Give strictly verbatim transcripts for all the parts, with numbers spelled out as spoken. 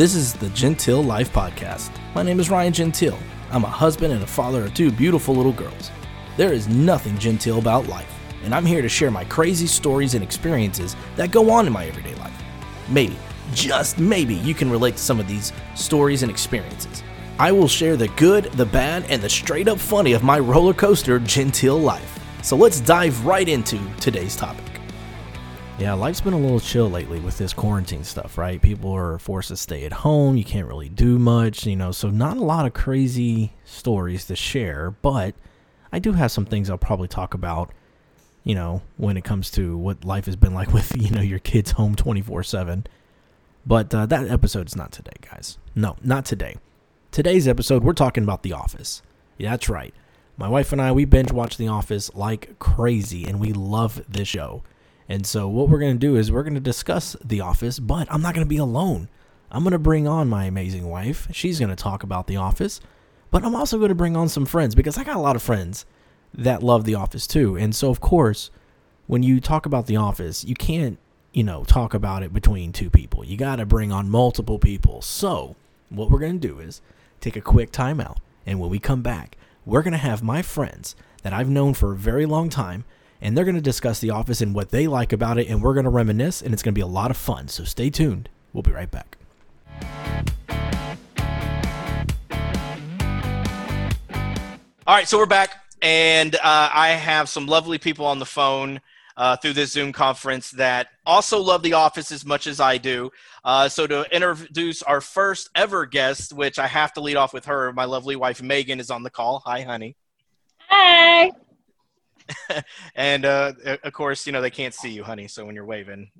This is the Gentile Life Podcast. My name is Ryan Gentile. I'm a husband and a father of two beautiful little girls. There is nothing genteel about life, and I'm here to share my crazy stories and experiences that go on in my everyday life. Maybe, just maybe, you can relate to some of these stories and experiences. I will share the good, the bad, and the straight up funny of my roller coaster genteel life. So let's dive right into today's topic. Yeah, life's been a little chill lately with this quarantine stuff, right? People are forced to stay at home. You can't really do much, you know, so not a lot of crazy stories to share, but I do have some things I'll probably talk about, you know, when it comes to what life has been like with, you know, your kids home twenty-four seven. But uh, that episode is not today, guys. No, not today. Today's episode, we're talking about The Office. Yeah, that's right. My wife and I, we binge watch The Office like crazy, and we love this show. And so what we're going to do is we're going to discuss The Office, but I'm not going to be alone. I'm going to bring on my amazing wife. She's going to talk about The Office, but I'm also going to bring on some friends because I got a lot of friends that love The Office too. And so, of course, when you talk about The Office, you can't, you know, talk about it between two people. You got to bring on multiple people. So what we're going to do is take a quick timeout. And when we come back, we're going to have my friends that I've known for a very long time, and they're going to discuss The Office and what they like about it, and we're going to reminisce, and it's going to be a lot of fun. So stay tuned. We'll be right back. All right, so we're back, and uh, I have some lovely people on the phone uh, through this Zoom conference that also love The Office as much as I do. Uh, so to introduce our first ever guest, which I have to lead off with her, my lovely wife Megan is on the call. Hi, honey. Hi. And uh, of course, you know, they can't see you, honey, so when you're waving.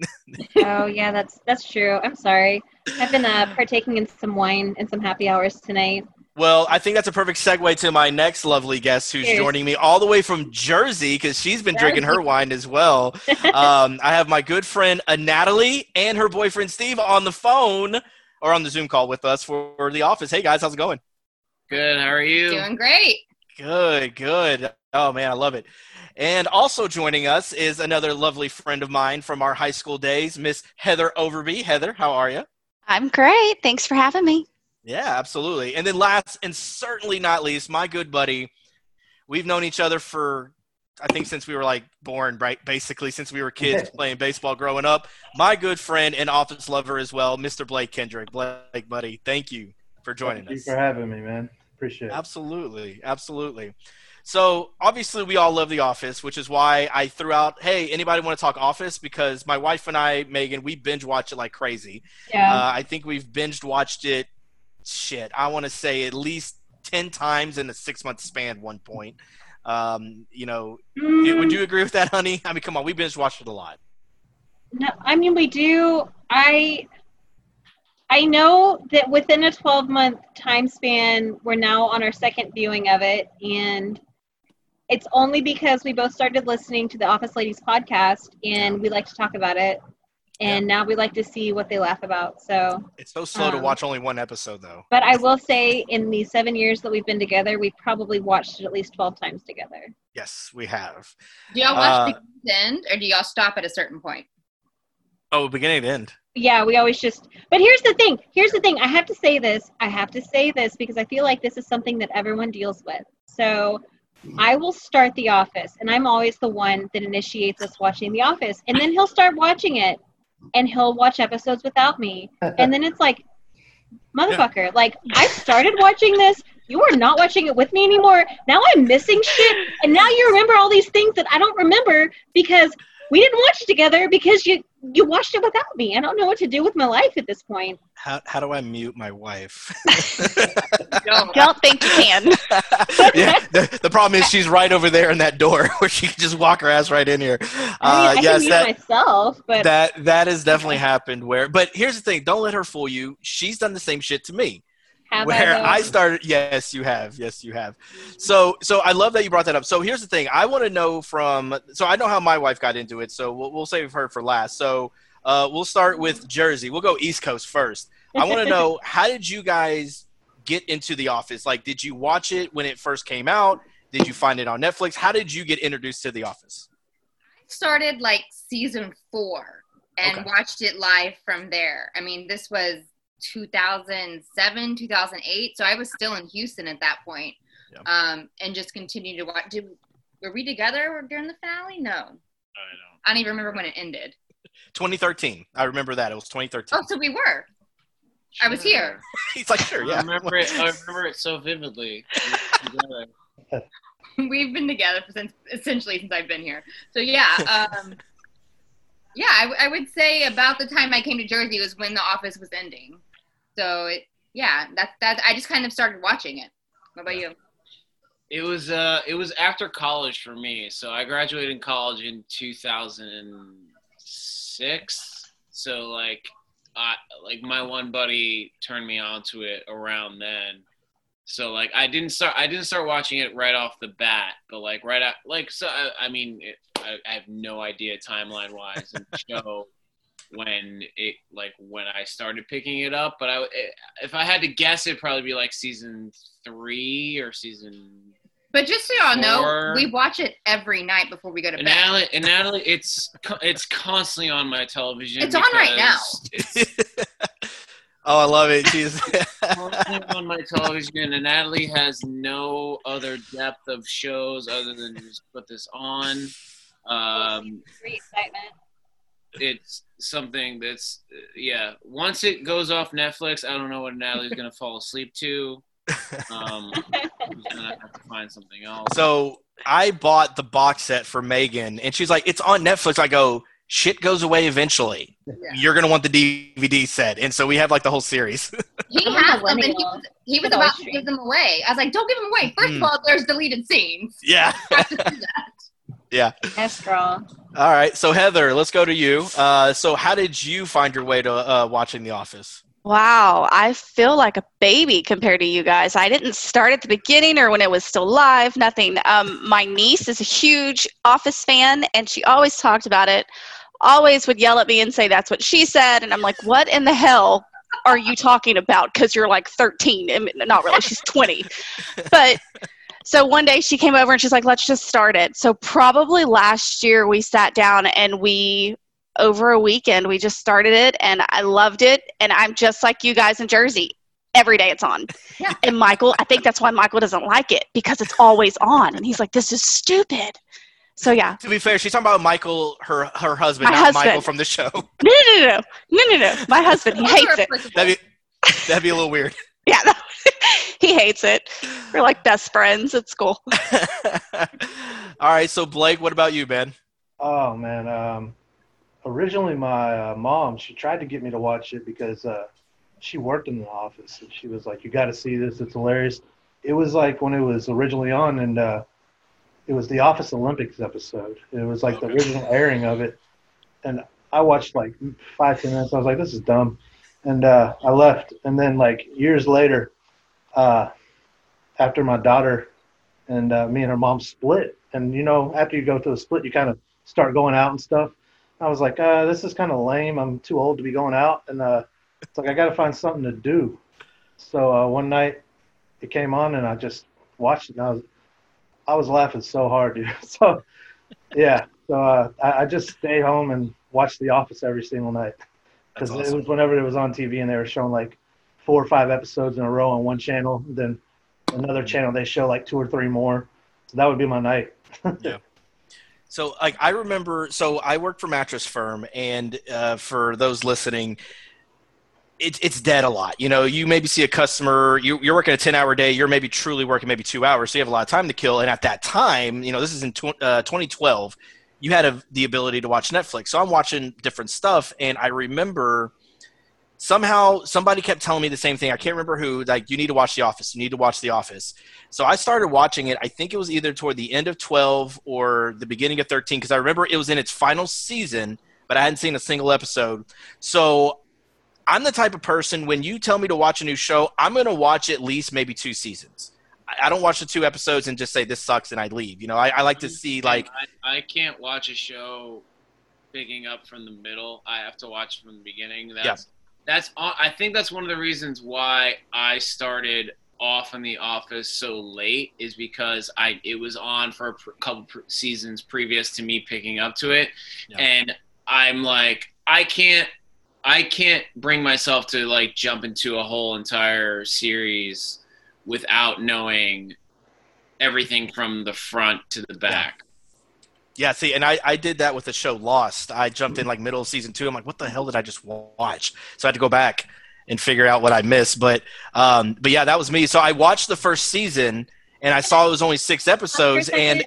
Oh, yeah, that's that's true. I'm sorry. I've been uh, partaking in some wine and some happy hours tonight. Well, I think that's a perfect segue to my next lovely guest who's Cheers. Joining me all the way from Jersey because she's been Jersey. Drinking her wine as well. um, I have my good friend uh, Natalie and her boyfriend Steve on the phone or on the Zoom call with us for, for The Office. Hey, guys, how's it going? Good. How are you? Doing great. Good, good. Oh, man, I love it. And also joining us is another lovely friend of mine from our high school days, Miss Heather Overby. Heather, how are you? I'm great. Thanks for having me. Yeah, absolutely. And then last and certainly not least, my good buddy. We've known each other for, I think, since we were like born, right? Basically, since we were kids playing baseball growing up. My good friend and office lover as well, Mister Blake Kendrick. Blake, buddy, thank you for joining us. Thank you for having me, man. Appreciate it. Absolutely. Absolutely. So obviously we all love The Office, which is why I threw out, hey, anybody want to talk Office? Because my wife and I, Megan, we binge watch it like crazy. Yeah. Uh, I think we've binge watched it, shit, I want to say at least ten times in a six-month span at one point. Um, you know, mm. Would you agree with that, honey? I mean, come on, we binge watched it a lot. No, I mean, we do. I I know that within a twelve-month time span, we're now on our second viewing of it, and it's only because we both started listening to the Office Ladies podcast, and we like to talk about it. And yeah. Now we like to see what they laugh about. So it's so slow um, to watch only one episode, though. But I will say, in the seven years that we've been together, we probably watched it at least twelve times together. Yes, we have. Do y'all watch uh, the end, or do y'all stop at a certain point? Oh, beginning to end. Yeah, we always just. But here's the thing. Here's the thing. I have to say this. I have to say this because I feel like this is something that everyone deals with. So I will start The Office, and I'm always the one that initiates us watching The Office, and then he'll start watching it, and he'll watch episodes without me, and then it's like, motherfucker, like, I started watching this, you are not watching it with me anymore, now I'm missing shit, and now you remember all these things that I don't remember because we didn't watch it together because you you watched it without me. I don't know what to do with my life at this point. How how do I mute my wife? don't, don't think you can. yeah, the, the problem is she's right over there in that door where she can just walk her ass right in here. Uh, I mean, I yes, can mute that, myself, but that that has definitely happened. Where, but here's the thing: don't let her fool you. She's done the same shit to me. Have where I, I started. Yes, you have. Yes, you have. So, so I love that you brought that up. So here's the thing. I want to know from, so I know how my wife got into it. So we'll, we'll save her for last. So uh, we'll start with Jersey. We'll go East Coast first. I want to know, how did you guys get into The Office? Like, did you watch it when it first came out? Did you find it on Netflix? How did you get introduced to The Office? I started like season four and okay. watched it live from there. I mean, this was two thousand seven, two thousand eight. So I was still in Houston at that point. Yep. Um, and just continued to watch. Did, were we together during the finale? No. I don't. I don't even remember when it ended. twenty thirteen. I remember that. It was twenty thirteen. Oh, so we were. Sure. I was here. He's like, sure, yeah. I remember it, I remember it so vividly. We've been together for since essentially since I've been here. So yeah, um, yeah, I, I would say about the time I came to Jersey was when The Office was ending. So it, yeah, that's that. I just kind of started watching it. What about you? It was uh, it was after college for me. So I graduated in college in two thousand six. So like, I like my one buddy turned me on to it around then. So like I didn't start I didn't start watching it right off the bat, but like right out like so I, I mean it, I, I have no idea timeline wise and show when it like when I started picking it up, but I it, if I had to guess it'd probably be like season three or season. But just so y'all know, we watch it every night before we go to bed. Natalie, and Natalie, it's it's constantly on my television. It's on right now. Oh, I love it. She's on my television, and Natalie has no other depth of shows other than just put this on. Um, Great excitement. It's something that's, yeah. Once it goes off Netflix, I don't know what Natalie's going to fall asleep to. Um, I'm gonna have to find something else. So I bought the box set for Megan, and she's like, it's on Netflix. I go, shit goes away eventually. Yeah. You're going to want the D V D set. And so we have like the whole series. He has them, and he was, he was about to give them away. I was like, don't give them away. First mm. of all, there's deleted scenes. Yeah. Yeah. Yes, girl. All right. So Heather, let's go to you. Uh, so how did you find your way to uh, watching The Office? Wow, I feel like a baby compared to you guys. I didn't start at the beginning or when it was still live, nothing. Um, my niece is a huge Office fan, and she always talked about it, always would yell at me and say, that's what she said. And I'm like, what in the hell are you talking about? Because you're like thirteen. And not really, she's twenty. But so one day she came over and she's like, let's just start it. So probably last year we sat down and we – over a weekend we just started it, and I loved it, and I'm just like you guys in Jersey, every day it's on. Yeah. And Michael, I think that's why Michael doesn't like it, because it's always on and he's like, this is stupid. So yeah, to be fair, she's talking about Michael, her her husband, my not husband. Michael from the show. no no no no no no my husband, he hates it. That'd be, that'd be a little weird. Yeah, no. He hates it. We're like best friends at school. All right, so Blake, what about you, Ben? oh man um Originally, my uh, mom, she tried to get me to watch it because uh, she worked in the office. And she was like, you got to see this. It's hilarious. It was like when it was originally on, and uh, it was the Office Olympics episode. It was like the original airing of it. And I watched like five, ten minutes. I was like, this is dumb. And uh, I left. And then like years later, uh, after my daughter and uh, me and her mom split. And, you know, after you go through a split, you kind of start going out and stuff. I was like, uh, this is kind of lame. I'm too old to be going out. And uh, it's like, I got to find something to do. So uh, one night it came on and I just watched it. And I was, I was laughing so hard, dude. So, yeah. So uh, I, I just stay home and watch The Office every single night. Because awesome. It was whenever it was on T V, and they were showing like four or five episodes in a row on one channel. Then another channel, they show like two or three more. So that would be my night. Yeah. So like I remember, so I worked for Mattress Firm, and uh, for those listening, it, it's dead a lot. You know, you maybe see a customer, you, you're working a ten-hour day, you're maybe truly working maybe two hours, so you have a lot of time to kill. And at that time, you know, this is in tw- uh, twenty twelve, you had a, the ability to watch Netflix. So I'm watching different stuff, and I remember somehow somebody kept telling me the same thing. I can't remember who, like, you need to watch The Office. You need to watch The Office. So I started watching it. I think it was either toward the end of twelve or the beginning of thirteen, because I remember it was in its final season, but I hadn't seen a single episode. So I'm the type of person, when you tell me to watch a new show, I'm going to watch at least maybe two seasons. I don't watch the two episodes and just say this sucks and I leave. You know, I, I like to see, like – I can't watch a show picking up from the middle. I have to watch from the beginning. That's yeah. – That's I think that's one of the reasons why I started off in The Office so late, is because I it was on for a couple seasons previous to me picking up to it. Yeah. And I'm like, I can't I can't bring myself to like jump into a whole entire series without knowing everything from the front to the back. Yeah. Yeah, see, and I, I did that with the show Lost. I jumped in like middle of season two. I'm like, what the hell did I just watch? So I had to go back and figure out what I missed. But um, but yeah, that was me. So I watched the first season, and I saw it was only six episodes. And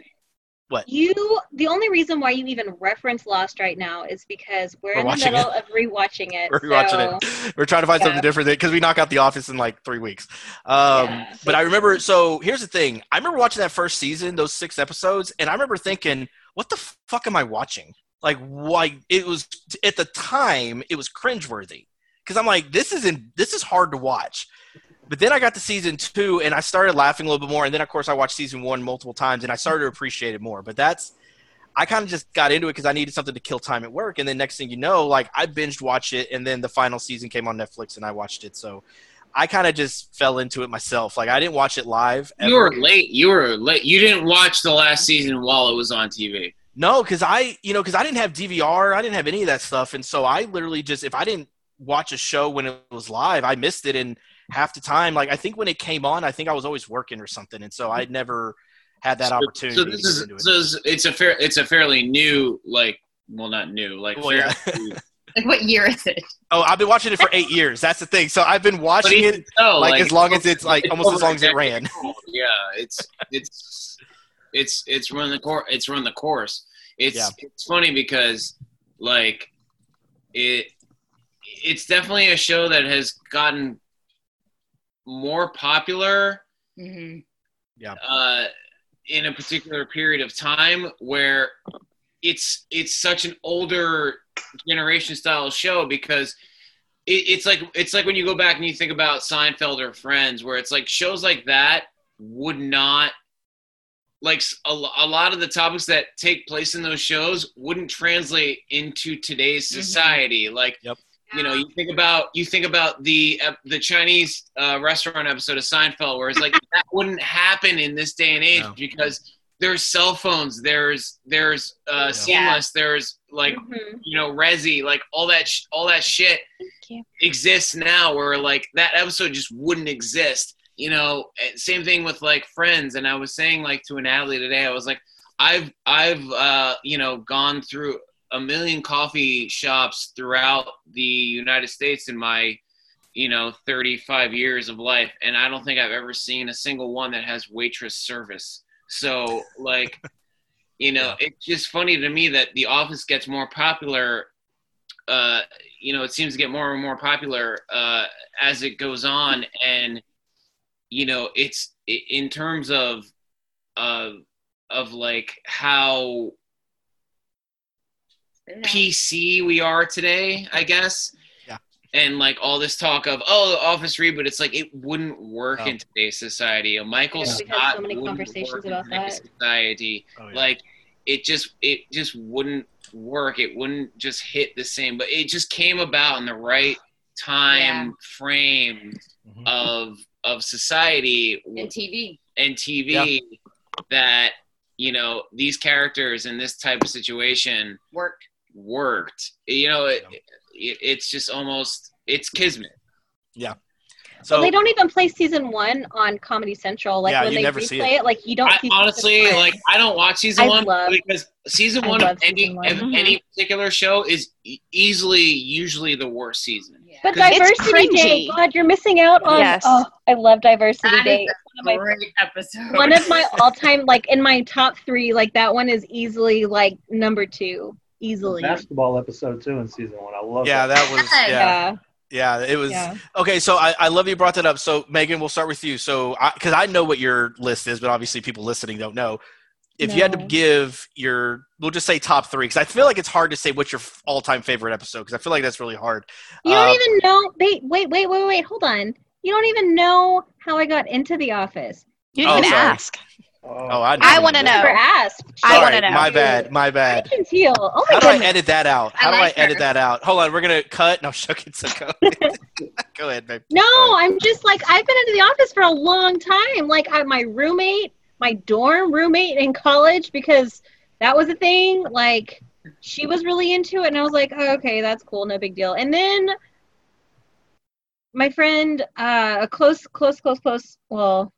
what? You the only reason why you even reference Lost right now is because we're, we're in the middle it. of rewatching it. We're rewatching so. it. We're trying to find yeah. something different because we knock out The Office in like three weeks. Um, yeah. But I remember. So here's the thing. I remember watching that first season, those six episodes, and I remember thinking, what the fuck am I watching? Like, why? It was at the time it was cringeworthy because I'm like, this isn't this is hard to watch. But then I got to season two and I started laughing a little bit more. And then of course I watched season one multiple times and I started to appreciate it more. But that's I kind of just got into it because I needed something to kill time at work. And then next thing you know, like I binged watch it, and then the final season came on Netflix and I watched it. So I kind of just fell into it myself. Like I didn't watch it live. Ever. You were late. You were late. You didn't watch the last season while it was on T V. No, because I, you know, because I didn't have D V R. I didn't have any of that stuff, and so I literally just if I didn't watch a show when it was live, I missed it. And half the time, like I think when it came on, I think I was always working or something, and so I never had that so, opportunity. So this is to get into it. So it's a fair, it's a fairly new, like, well, not new, like. Well, fair, yeah. Like, what year is it? Oh, I've been watching it for eight years. That's the thing. So I've been watching it so, like, like as long as it's like it's almost as long as it ran. Yeah, it's it's it's it's run the course. It's run the course. It's yeah. it's funny because like it it's definitely a show that has gotten more popular. Mm-hmm. Yeah. Uh, in a particular period of time where it's it's such an older generation style show because it, it's like it's like when you go back and you think about Seinfeld or Friends, where it's like shows like that would not like a, a lot of the topics that take place in those shows wouldn't translate into today's society. Mm-hmm. Like yep. you know, you think about you think about the uh, the Chinese uh, restaurant episode of Seinfeld, where it's like that wouldn't happen in this day and age no. because there's cell phones, there's there's uh, yeah. seamless, there's like mm-hmm. you know Resi, like all that sh- all that shit exists now. Where like that episode just wouldn't exist, you know. Same thing with like Friends. And I was saying like to Natalie today, I was like, I've I've uh, you know gone through a million coffee shops throughout the United States in my you know thirty-five years of life, and I don't think I've ever seen a single one that has waitress service. So, like, you know, yeah. it's just funny to me that The Office gets more popular. Uh, you know, it seems to get more and more popular uh, as it goes on. And, you know, it's in terms of, uh, of like, how P C we are today, I guess. Yeah. And, like, all this talk of, oh, The Office reboot, it's like, it wouldn't work oh. in today's society. Michael yeah. Scott so many conversations about that. Society. Oh, yeah. Like, it just it just wouldn't work. It wouldn't just hit the same. But it just came about in the right time yeah. frame mm-hmm. of of society. And T V. And T V yeah. that, you know, these characters in this type of situation worked. worked. You know, it, yeah. it it's just almost, it's kismet. Yeah. So well, they don't even play season one on Comedy Central. Like yeah, when they replay it. it, like you don't. I, see honestly, like I don't watch season I one love, because season I one of any one. Of mm-hmm. any particular show is e- easily usually the worst season. Yeah. But Diversity Day, God, you're missing out on. Yes. Oh, I love Diversity that Day. Is a great episode. One of my all-time, like in my top three, like that one is easily like number two, easily. The basketball episode too in season one, I love. Yeah, that, that was yeah. yeah. Yeah, it was yeah. okay. So I, I love you brought that up. So Megan, we'll start with you. So because I, I know what your list is, but obviously people listening don't know. If no. you had to give your, we'll just say top three, because I feel like it's hard to say what's your all-time favorite episode, because I feel like that's really hard. You um, don't even know. Wait, wait, wait, wait, wait. Hold on. You don't even know how I got into The Office. You didn't oh, even sorry. ask. Oh, I, I want to know. Never asked. Sorry, I want to know. My bad. My bad. I can feel. Oh my How goodness. do I edit that out? How I like do I edit her. that out? Hold on. We're gonna cut. No, shook it. So go. Go ahead, babe. No, go ahead. I'm just like I've been into The Office for a long time. Like I, my roommate, my dorm roommate in college, because that was a thing. Like she was really into it, and I was like, oh, okay, that's cool, no big deal. And then my friend, uh, a close, close, close, close, well,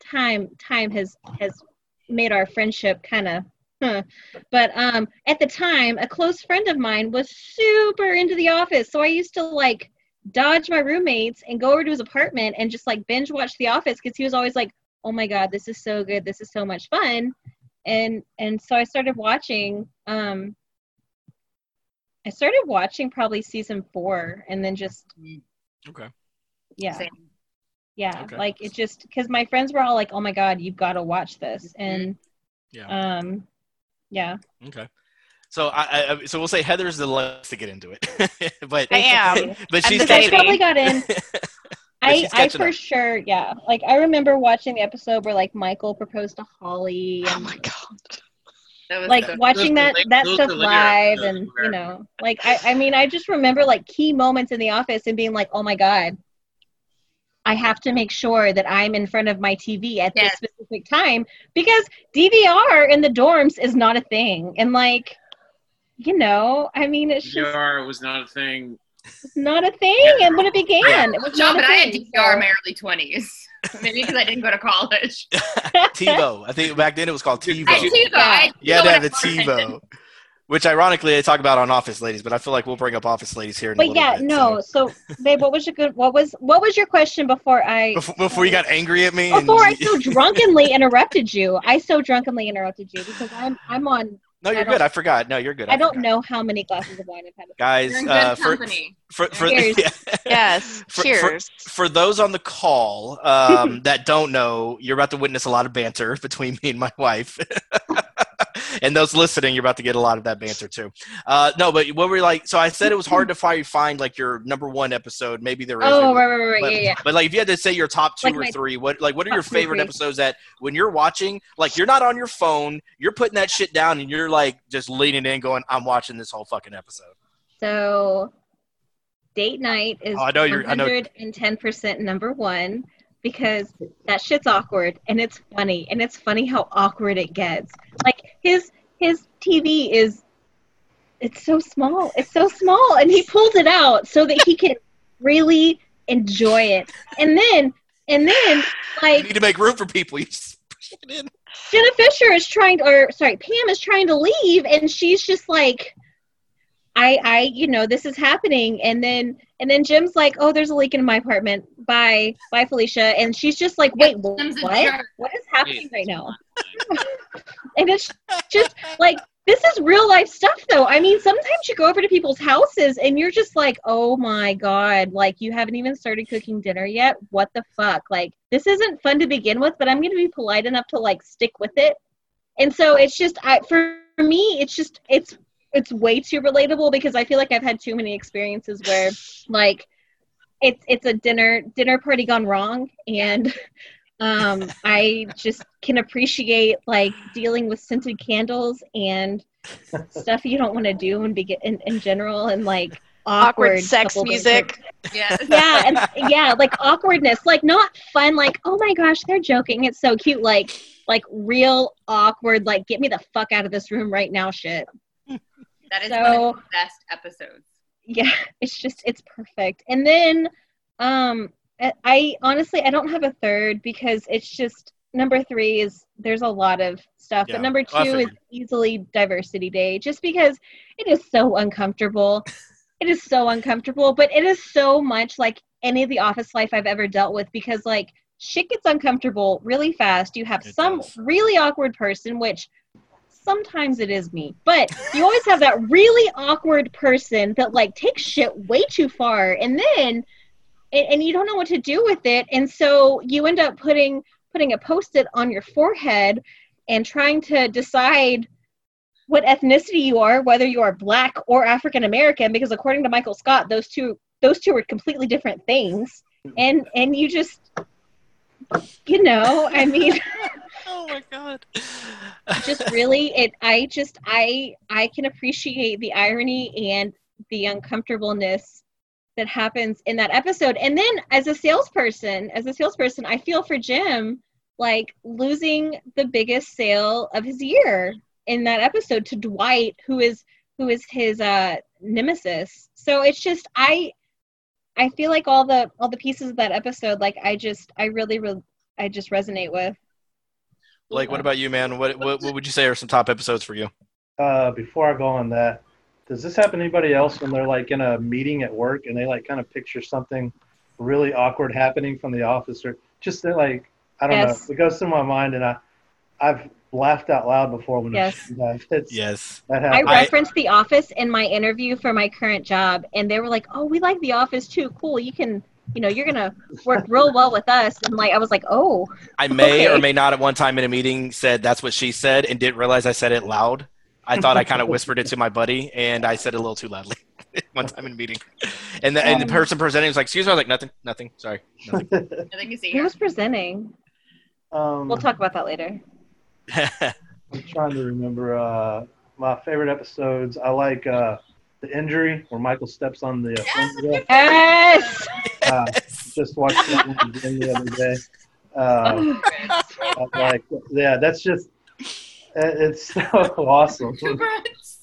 time, time has, has made our friendship kind of, huh. But um, at the time, a close friend of mine was super into The Office. So I used to like dodge my roommates and go over to his apartment and just like binge watch The Office, because he was always like, oh my God, this is so good. This is so much fun. And, and so I started watching, um, I started watching probably season four, and then just, okay. Yeah. Same. Yeah. Okay. Like it just, cause my friends were all like, oh my God, you've got to watch this. And yeah. Um, yeah. Okay. So I, I so we'll say Heather's the last to get into it, but I am. But she's I probably got in. I, I for up. sure, yeah. Like I remember watching the episode where like Michael proposed to Holly. And, oh my God. That was like so, watching that like, that stuff live, and you know, like I, I mean, I just remember like key moments in The Office and being like, oh my God, I have to make sure that I'm in front of my T V at yes. this specific time, because D V R in the dorms is not a thing, and like, you know, I mean, it's just D V R was not a thing. It's not a thing, yeah. And when it began, yeah. it was no, not. But a I thing, had D V R so. in my early twenties. Maybe because I didn't go to college. TiVo. I think back then it was called TiVo. I, TiVo. I, you had to have the TiVo, which ironically I talk about on Office Ladies, but I feel like we'll bring up Office Ladies here in but a little yeah, bit. But yeah, no. So, so babe, what was your good? What was what was your question before I before, before you got angry at me? Before and, I so drunkenly interrupted you. I so drunkenly interrupted you because I'm I'm on. No, you're I good. I forgot. No, you're good. I, I don't forgot. know how many glasses of wine I've had. Guys, you're in good uh, for, company. For, for, Cheers. Yeah. Yes. For, Cheers. For, for those on the call um, that don't know, you're about to witness a lot of banter between me and my wife. And those listening, you're about to get a lot of that banter too. Uh, no, but what were you like? So I said it was hard to find, find like your number one episode. Maybe there is. Oh, right, right, right. But, yeah, yeah. But like, if you had to say your top two like or my, three, what like what are your favorite episodes that when you're watching, like you're not on your phone, you're putting that shit down, and you're like just leaning in, going, "I'm watching this whole fucking episode." So, date night is one hundred ten percent number one, because that shit's awkward and it's funny, and it's funny how awkward it gets. Like his his T V is, it's so small, it's so small, and he pulls it out so that he can really enjoy it. And then and then like you need to make room for people. You just push it in. Jenna Fisher is trying to, or sorry, Pam is trying to leave, and she's just like, I I you know, this is happening, and then. And then Jim's like, oh, there's a leak in my apartment. Bye. Bye, Felicia. And she's just like, wait, what? What is happening right now? And it's just like, this is real life stuff, though. I mean, sometimes you go over to people's houses and you're just like, oh, my God. Like, you haven't even started cooking dinner yet. What the fuck? Like, this isn't fun to begin with, but I'm going to be polite enough to, like, stick with it. And so it's just, I, for me, it's just, it's, it's way too relatable, because I feel like I've had too many experiences where like it's, it's a dinner, dinner party gone wrong. And um, I just can appreciate like dealing with scented candles and stuff you don't want to do and be in, in general. And like awkward, awkward sex music. Yeah. Yeah. And, yeah. Like awkwardness, like not fun. Like, oh my gosh, they're joking, it's so cute. Like, like real awkward, like get me the fuck out of this room right now shit. That is so, one of the best episodes. Yeah, it's just, it's perfect. And then, um, I, I honestly, I don't have a third, because it's just, number three is, there's a lot of stuff. Yeah, but number two is easily Diversity Day, just because it is so uncomfortable. It is so uncomfortable, but it is so much like any of the office life I've ever dealt with, because like shit gets uncomfortable really fast. You have it some does. really awkward person, which... sometimes it is me, but you always have that really awkward person that like takes shit way too far, and then and, and you don't know what to do with it, and so you end up putting putting a post-it on your forehead and trying to decide what ethnicity you are, whether you are Black or African American, because according to Michael Scott, those two those two are completely different things, and and you just, you know, I mean. Oh my God. Just really, it, I just, I, I can appreciate the irony and the uncomfortableness that happens in that episode. And then as a salesperson, as a salesperson, I feel for Jim, like losing the biggest sale of his year. in that episode to Dwight, who is who is his uh, nemesis. So it's just I I feel like all the all the pieces of that episode, like I just I really re- I just resonate with. Blake, what about you, man? What, what what would you say are some top episodes for you? Uh, before I go on that, does this happen to anybody else when they're like in a meeting at work and they like kind of picture something really awkward happening from the office, or just like I don't yes. know, it goes through my mind, and I I've laughed out loud before when yes I, it's, yes that happens. I referenced I, The Office in my interview for my current job, and they were like, "Oh, we like The Office too. Cool, you can." You know, you're gonna work real well with us. And like, I was like, oh. I may okay. or may not at one time in a meeting said that's what she said, and didn't realize I said it loud. I thought I kind of whispered it to my buddy, and I said it a little too loudly one time in a meeting. And the, um, and the person presenting was like, "Excuse me," I was like, "Nothing, nothing. Sorry, nothing." Nothing is here. Who was presenting? Um, we'll talk about that later. I'm trying to remember uh, my favorite episodes. I like. Uh, The Injury, where Michael steps on the offender. Yes! Uh, yes! Just watched that one again the other day. Uh, oh, like, yeah, that's just, it's so awesome.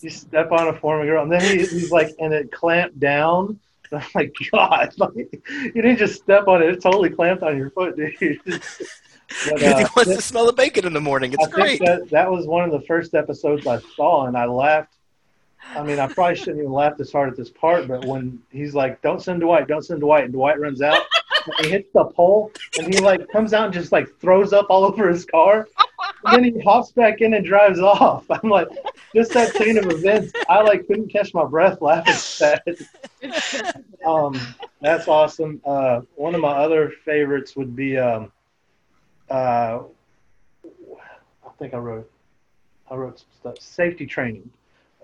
You step on a former girl, and then he, he's like, and it clamped down. I'm like, God, like, you didn't just step on it. It totally clamped on your foot, dude. But, uh, he wants that, to smell the bacon in the morning. It's I great. Think that, that was one of the first episodes I saw, and I laughed. I mean, I probably shouldn't even laugh this hard at this part, but when he's like, "Don't send Dwight, don't send Dwight," and Dwight runs out, and he hits the pole, and he like comes out and just like throws up all over his car, and then he hops back in and drives off. I'm like, just that chain of events, I like couldn't catch my breath laughing at that. Um, that's awesome. Uh, one of my other favorites would be, um, uh, I think I wrote, I wrote some stuff, safety training.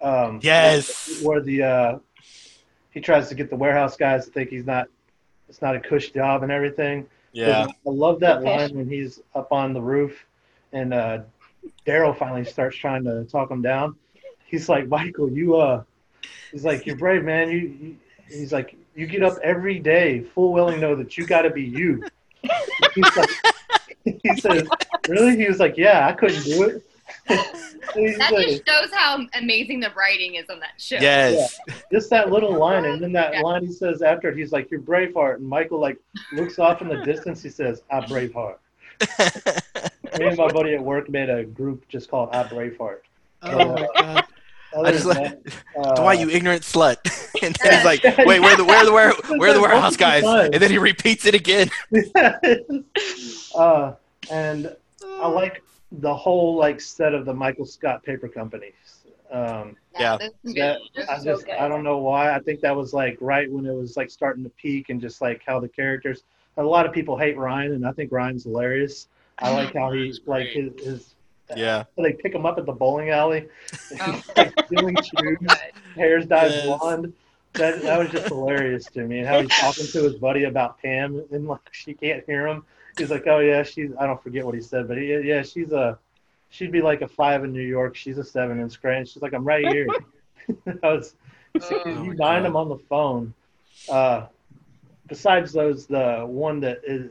Um, yes. Where the uh, he tries to get the warehouse guys to think he's not, it's not a cush job and everything. Yeah. I love that line when he's up on the roof and uh, Daryl finally starts trying to talk him down. He's like, "Michael, you uh," he's like, "You're brave, man. You," you he's like, "You get up every day, full willing know that you got to be you." He's like, he says, "Really?" He was like, "Yeah, I couldn't do it." That just shows how amazing the writing is on that show. Yes. Yeah. Just that little line, and then that yeah. line he says after it, he's like, "You're Braveheart," and Michael like looks off in the distance. He says, "I Braveheart." Me and my buddy at work made a group just called "I Braveheart." Oh uh, my God. I just like, uh, "Dwight, you ignorant slut." And then he's like, "Wait, where the where the where where the warehouse guys?" And then he repeats it again. uh, and I like. The whole like set of the Michael Scott paper companies. Um, yeah, that, I just I don't know why. I think that was like right when it was like starting to peak, and just like how the characters. A lot of people hate Ryan, and I think Ryan's hilarious. I like how he's like his. his yeah. Uh, they pick him up at the bowling alley. Oh. Like, stealing shoes, hair's dyed yes. blonde. That that was just hilarious to me, and how he's talking to his buddy about Pam, and like she can't hear him. He's like, "Oh yeah, she's." I don't forget what he said, but he, yeah, she's a. She'd be like a five in New York. She's a seven in Scranton. She's like, "I'm right here." I was. Oh, you mind him on the phone. Uh, besides those, the one that is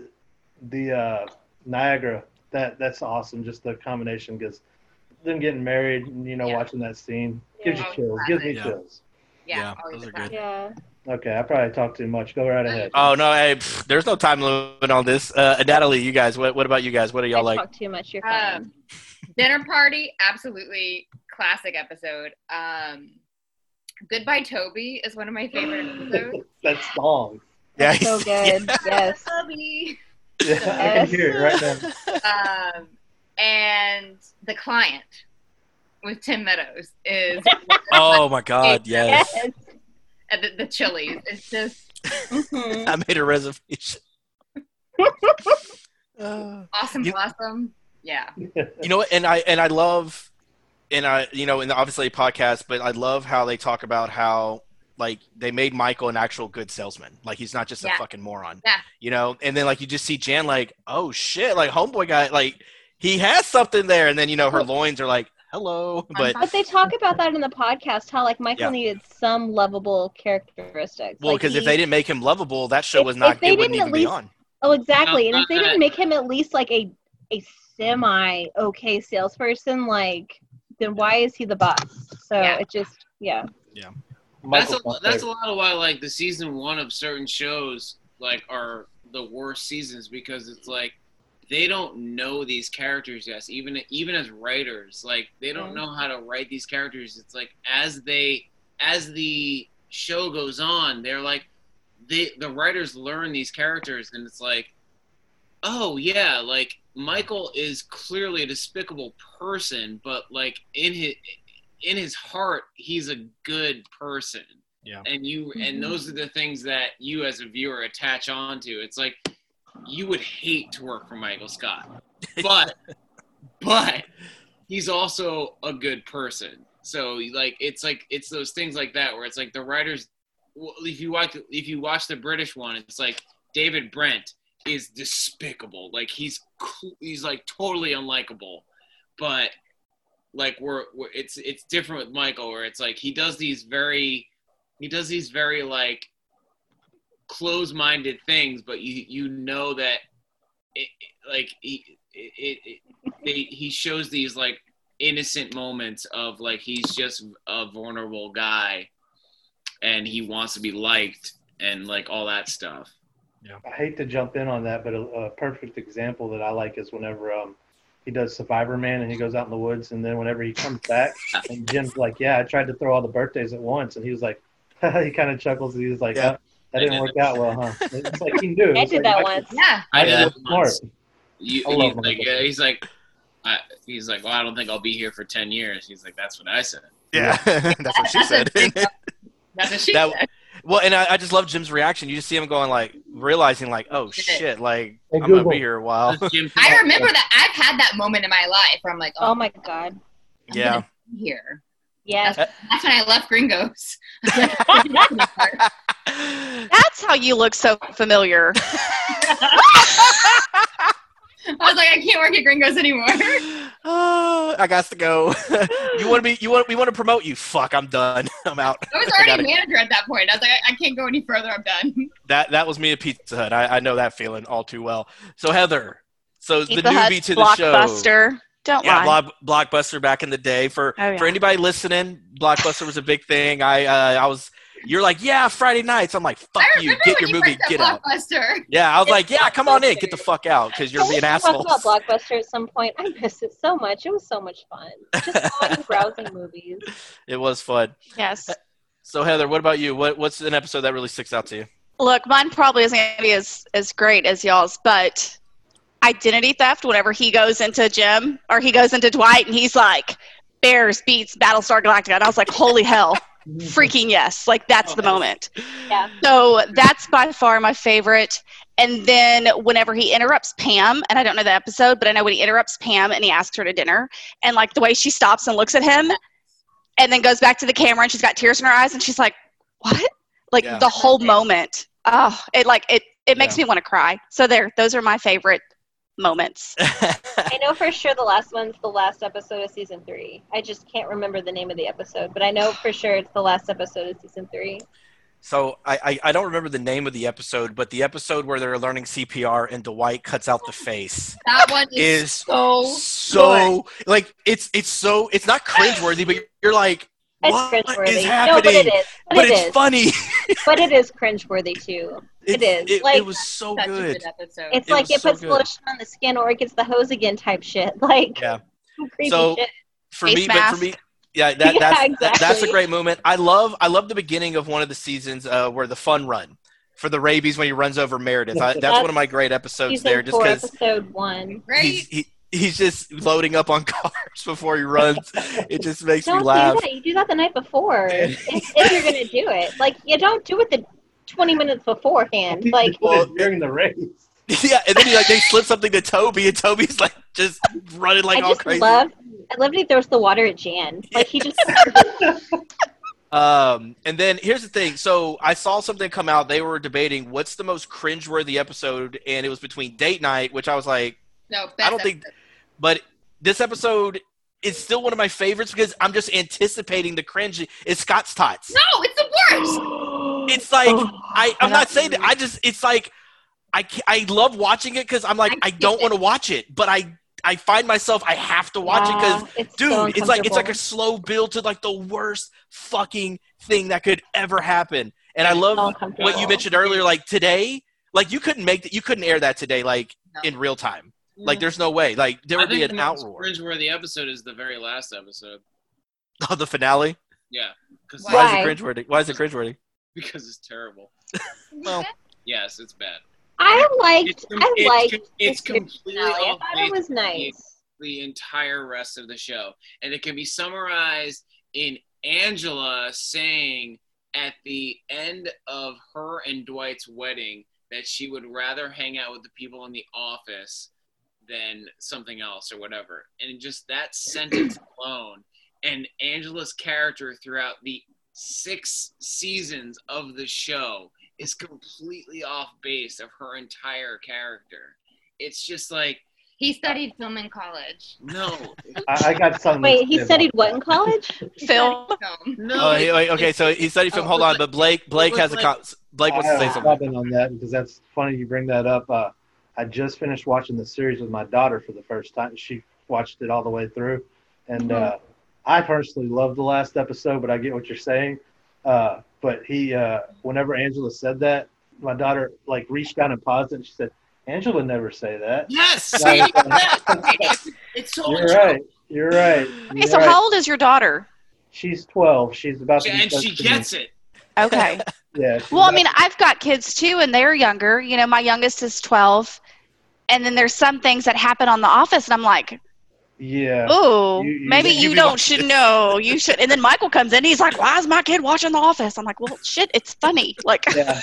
the uh, Niagara. That that's awesome. Just the combination, because them getting married, and, you know, yeah. watching that scene yeah. gives you chills. Gives me yeah. chills. Yeah, yeah those are good. Yeah. Okay, I probably talked too much. Go right ahead. Oh no, hey, pff, there's no time limit on this. Uh, Natalie, you guys, what, what about you guys? What do y'all I like? Talk too much. You're fine. Um, Dinner Party, absolutely classic episode. Um, Goodbye Toby is one of my favorite episodes. That song. Yeah, so good. Yeah. Yes, Toby. Yeah, so, I can hear it right now. Um, and The Client with Tim Meadows is. Oh my God! Yes. yes. At the, the Chili's. It's just. Mm-hmm. I made a reservation. Awesome, you, awesome. Yeah. You know what? And I and I love, and I you know, in the obviously podcast, but I love how they talk about how like they made Michael an actual good salesman. Like he's not just yeah. a fucking moron. Yeah. You know, and then like you just see Jan like, oh shit, like homeboy guy, like he has something there, and then you know her loins are like. Hello, but but they talk about that in the podcast how like Michael yeah. needed some lovable characteristics. Well, because like if they didn't make him lovable, that show if, was not. They it wouldn't even least, be on. Oh, exactly. And if they didn't make him at least like a a semi okay salesperson, like then why is he the boss? So yeah. it just, yeah. Yeah. That's a, that's a lot of why, like, the season one of certain shows, like, are the worst seasons, because it's like, they don't know these characters yet, even even as writers. Like, they don't know how to write these characters. It's like, as they, as the show goes on, they're like, they, the writers learn these characters, and it's like, oh, yeah, like, Michael is clearly a despicable person, but, like, in his... in his heart, he's a good person. Yeah. And you, and those are the things that you as a viewer attach on to. It's like, you would hate to work for Michael Scott, but, but he's also a good person. So like, it's like, it's those things like that where it's like the writers, if you watch, if you watch the British one, it's like David Brent is despicable. Like he's, he's like totally unlikable, but like we're, we're it's it's different with Michael, where it's like he does these very he does these very like close-minded things, but you you know that it, it, like he it, it, it they, he shows these like innocent moments of like he's just a vulnerable guy and he wants to be liked and like all that stuff. Yeah, I hate to jump in on that, but a, a perfect example that I like is whenever um he does Survivor Man and he goes out in the woods, and then whenever he comes back and Jim's like, yeah, I tried to throw all the birthdays at once, and he was like he kind of chuckles and he was like, yeah. oh, that I didn't did work it. out well, huh? It's like he knew. I did like, that once. Yeah. I did that once. You, I love he's, like, yeah, he's like I, he's like, well, I don't think I'll be here for ten years. He's like, that's what I said. Yeah. yeah. That's what she said. That's what she that, said. Well, and I, I just love Jim's reaction. You just see him going like, realizing like, oh shit, like hey, I'm gonna be here a while. I remember that. I've had that moment in my life where I'm like, oh, oh my god, I'm yeah, be here, yeah. That's, that's when I left Gringos. That's how you look so familiar. I was like, I can't work at Gringos anymore. Oh, I got to go. You want to be? You want? We want to promote you. Fuck, I'm done. I'm out. I was already I manager go. at that point. I was like, I, I can't go any further. I'm done. That that was me at Pizza Hut. I, I know that feeling all too well. So Heather, so Pizza the newbie Hut's to the Blockbuster. show. Blockbuster. Don't yeah, lie. Block, Blockbuster back in the day. For oh, yeah. for anybody listening, Blockbuster was a big thing. I uh, I was. You're like, yeah, Friday nights. I'm like, fuck you. Get your you movie. Get out. Yeah, I was it's like, yeah, come on in. Get the fuck out because you're being assholes. I talked about Blockbuster at some point. I missed it so much. It was so much fun. Just going browsing movies. It was fun. Yes. So, Heather, what about you? What What's an episode that really sticks out to you? Look, mine probably isn't going to be as, as great as y'all's, but identity theft, whenever he goes into Jim or he goes into Dwight and he's like, Bears beats Battlestar Galactica. And I was like, holy hell. Freaking yes. Like, that's the moment. Yeah. So that's by far my favorite. And then whenever he interrupts Pam, and I don't know the episode, but I know when he interrupts Pam and he asks her to dinner, and, like, the way she stops and looks at him and then goes back to the camera and she's got tears in her eyes and she's like, what? Like, yeah. the whole moment. Oh, it, like, it, it makes yeah. me want to cry. So there, those are my favorite moments. I know for sure the last one's the last episode of season three. I just can't remember the name of the episode, but I know for sure it's the last episode of season three. So I, I, I don't remember the name of the episode, but the episode where they're learning C P R and Dwight cuts out the face. That one is, is so so good. Like it's it's so it's not cringeworthy, but you're like, what it's cringeworthy. Is happening? No, but it is. But, but it it's is. funny. But it is cringeworthy too. It, it is. It, like, it was so good. good episode. It's it like it so puts good. lotion on the skin, or it gets the hose again type shit. Like yeah. creepy so shit. For Face me, mask. but for me, yeah, that, yeah that's exactly. that's a great moment. I love I love the beginning of one of the seasons uh, where the fun run for the rabies when he runs over Meredith. Yeah, I, that's, that's one of my great episodes there, just because episode one. Right. He's, he, He's just loading up on cars before he runs. It just makes don't me laugh. Do that. You do that the night before if, if you're going to do it. Like, you don't do it the twenty minutes beforehand. Like well, during the race. Yeah, and then he, like, they slip something to Toby, and Toby's like just running like I all just crazy. Love, I love that he throws the water at Jan. Like he just. Um, and then here's the thing. So I saw something come out. They were debating what's the most cringeworthy episode, and it was between date night, which I was like. No, I don't think, episode. But this episode is still one of my favorites because I'm just anticipating the cringe. It's Scott's Tots. No, it's the worst. It's like, I, I'm not saying that. I just, it's like, I, I love watching it because I'm like, I, I don't want to watch it, but I I find myself, I have to watch wow. it because, dude, so it's like it's like a slow build to like the worst fucking thing that could ever happen. And I love so what you mentioned earlier, like today, like you couldn't make that, you couldn't air that today, like no. in real time. Mm. Like there's no way. Like there I would be an outroar. Cringeworthy episode is the very last episode. Oh, the finale? Yeah. Why? why is it cringeworthy? Why is it cringeworthy? Because it's terrible. Well, yes, it's bad. I liked. It's, I liked. It's, it's completely. I thought it was nice. The entire rest of the show, and it can be summarized in Angela saying at the end of her and Dwight's wedding that she would rather hang out with the people in the office than something else or whatever, and just that sentence alone, and Angela's character throughout the six seasons of the show is completely off base of her entire character. It's just like he studied film in college. No, I, I got something. Wait, he studied what in college? Film. No. Oh, it, it, okay, so he studied film. Oh, hold on, like, but Blake, Blake has like, a co- Blake wants I to say something. I've been on that because that's funny you bring that up. Uh, I just finished watching the series with my daughter for the first time. She watched it all the way through, and mm-hmm. uh, I personally loved the last episode. But I get what you're saying. Uh, but he, uh, whenever Angela said that, my daughter like reached down and paused it. And she said, "Angela never say that." Yes, like, it's, it's so. You're right. Trouble. You're right. You're okay, so right. How old is your daughter? She's twelve. She's about to. Be and she gets me. It. Okay. Yeah. Well, I mean, I've got kids too, and they're younger. You know, my youngest is twelve, and then there's some things that happen on The Office, and I'm like. Yeah. Oh, maybe you, you don't should know. You should. And then Michael comes in. He's like, "Why is my kid watching The Office?" I'm like, "Well, shit, it's funny." Like, yeah.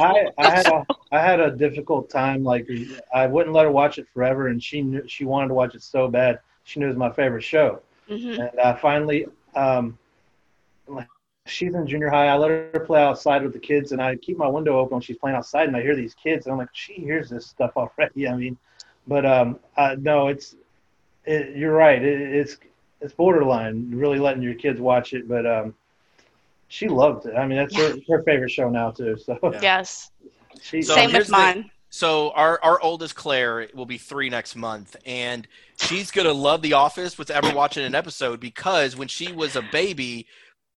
I, I had a, I had a difficult time. Like, I wouldn't let her watch it forever, and she knew she wanted to watch it so bad. She knew it was my favorite show, mm-hmm. and I finally, um, like, she's in junior high. I let her play outside with the kids, and I keep my window open when she's playing outside, and I hear these kids, and I'm like, she hears this stuff already. I mean, but um, I, no, it's. It, you're right. It, it's it's borderline really letting your kids watch it, but um, she loved it. I mean, that's yeah. her, her favorite show now too. So yeah. yes, she, so same with mine. The, so our our oldest Claire will be three next month, and she's gonna love The Office with ever watching an episode because when she was a baby,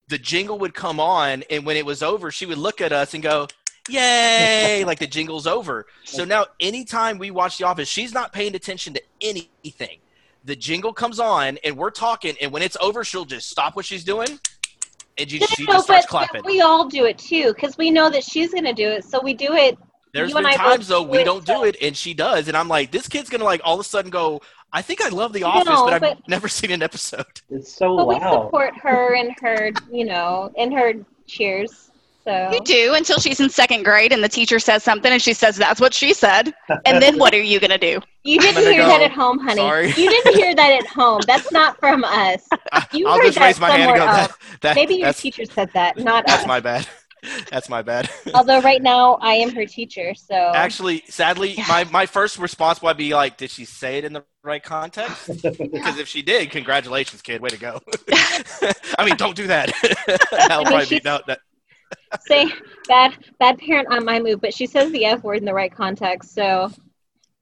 the jingle would come on, and when it was over, she would look at us and go. Yay! Like the jingle's over. So now anytime we watch The Office, she's not paying attention to anything. The jingle comes on, and we're talking, and when it's over, she'll just stop what she's doing, and she, no, she just starts but, clapping. But we all do it, too, because we know that she's going to do it, so we do it. There's been times, though, we don't do it, and she does, and I'm like, this kid's going to, like, all of a sudden go, I think I love The Office, but I've never seen an episode. It's so loud. But we support her and her, you know, and her cheers. So. You do until she's in second grade and the teacher says something and she says, that's what she said. And then what are you going to do? You didn't hear go, that at home, honey. Sorry. You didn't hear that at home. That's not from us. You I'll heard just that raise my hand and go, that, that, maybe your teacher said that, not that's us. That's my bad. That's my bad. Although right now I am her teacher, so. Actually, sadly, my, my first response would be like, did she say it in the right context? Because if she did, congratulations, kid. Way to go. I mean, don't do that. That'll I mean, probably be no, that. Say bad bad parent on my move, but she says the F word in the right context, so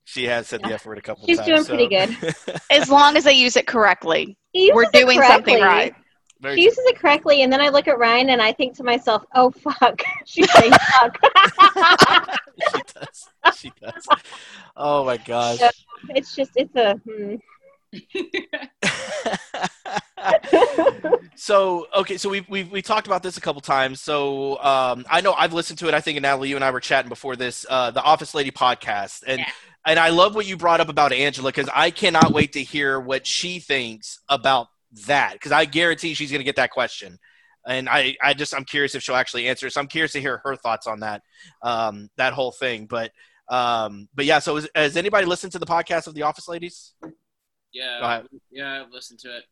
she has said yeah. the F word a couple she's times. She's doing so. Pretty good. As long as they use it correctly. We're doing correctly. Something right. Very she true. Uses it correctly, and then I look at Ryan and I think to myself, oh fuck. She's saying fuck. She does. She does. Oh my gosh. So it's just it's a hmm. So okay, so we we we talked about this a couple times. So um, I know I've listened to it. I think Natalie, you and I were chatting before this, uh, the Office Lady podcast, and yeah. and I love what you brought up about Angela because I cannot wait to hear what she thinks about that because I guarantee she's going to get that question, and I, I just I'm curious if she'll actually answer. So I'm curious to hear her thoughts on that um, that whole thing. But um, but yeah. So is, has anybody listened to the podcast of the Office Ladies? Yeah, yeah, I've listened to it.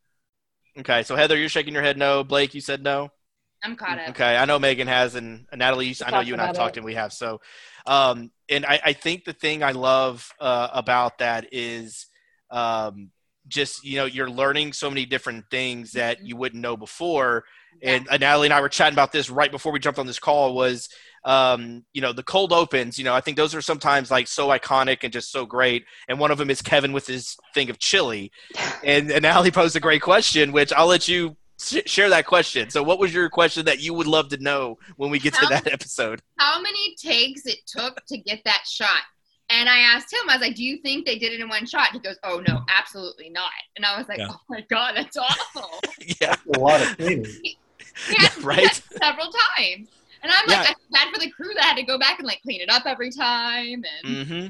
Okay, so Heather, you're shaking your head no. Blake, you said no? I'm caught up. Okay, I know Megan has, and Natalie, She's I know you and I have talked, and we have. So, um, and I, I think the thing I love uh, about that is um, just, you know, you're learning so many different things that mm-hmm. you wouldn't know before, and uh, Natalie and I were chatting about this right before we jumped on this call, was, um, you know, the cold opens, you know, I think those are sometimes like so iconic and just so great. And one of them is Kevin with his thing of chili. And, and Natalie posed a great question, which I'll let you sh- share that question. So what was your question that you would love to know when we get how, to that episode? How many takes it took to get that shot? And I asked him, I was like, do you think they did it in one shot? He goes, oh, no, absolutely not. And I was like, yeah. oh, my God, that's awful. yeah. That's a lot of things. He, he had, yeah, right? He had several times. And I'm yeah. like, I feel bad for the crew that had to go back and, like, clean it up every time. And mm-hmm.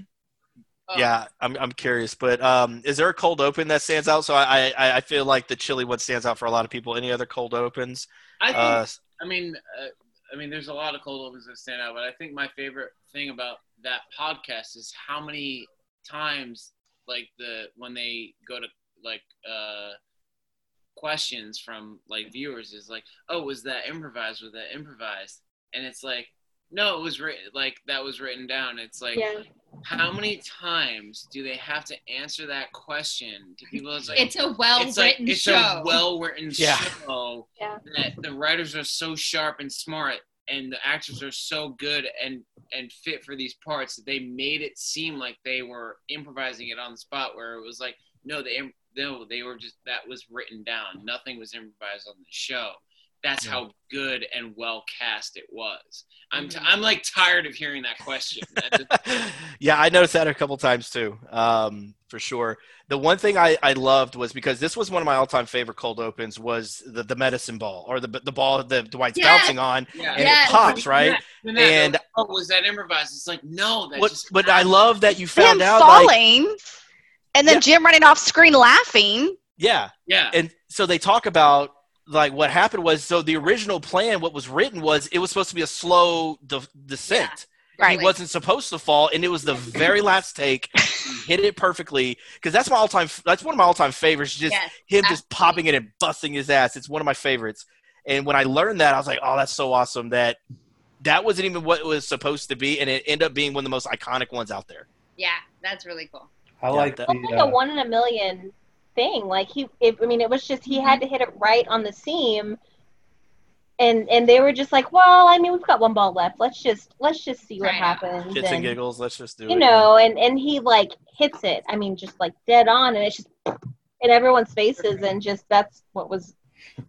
oh. Yeah, I'm I'm curious. But um, is there a cold open that stands out? So I, I, I feel like the chili one stands out for a lot of people. Any other cold opens? I think, uh, I mean, uh, I mean, there's a lot of cold opens that stand out. But I think my favorite thing about that podcast is how many times, like, the when they go to like uh questions from like viewers is like, oh, was that improvised, was that improvised and it's like, no, it was written, like, that was written down. It's like, yeah. how many times do they have to answer that question to people? It's like, it's a well-written it's like, it's show it's a well-written yeah. show yeah. that the writers are so sharp and smart and the actors are so good and and fit for these parts that they made it seem like they were improvising it on the spot, where it was like, no, they no, they were just, that was written down. Nothing was improvised on the show. That's yeah. how good and well cast it was. I'm t- I'm like tired of hearing that question. yeah, I noticed that a couple times too, um, for sure. The one thing I, I loved was, because this was one of my all time favorite cold opens, was the, the medicine ball, or the the ball that Dwight's yes! bouncing on yeah. and yes! it pops, right? Yeah. And oh, was that improvised? It's like, no, that what, just but happened. I love that you found Him out falling, like, and then yeah. Jim running off screen laughing. Yeah, yeah, and so they talk about. Like, what happened was, so the original plan, what was written was, it was supposed to be a slow de- descent. Yeah, right. He wasn't supposed to fall, and it was the very last take. He hit it perfectly, because that's my all-time. That's one of my all-time favorites. Just yes, him absolutely. just popping it and busting his ass. It's one of my favorites. And when I learned that, I was like, oh, that's so awesome that that wasn't even what it was supposed to be, and it ended up being one of the most iconic ones out there. Yeah, that's really cool. I yeah, like that. It's like uh, a one in a million thing. Like, he it, I mean it was just he had to hit it right on the seam, and and they were just like, well, I mean, we've got one ball left, let's just let's just see what right. happens, shits and, and giggles, let's just do you it you know yeah. and and he like hits it, I mean, just like dead on, and it's just in everyone's faces, and just that's what was.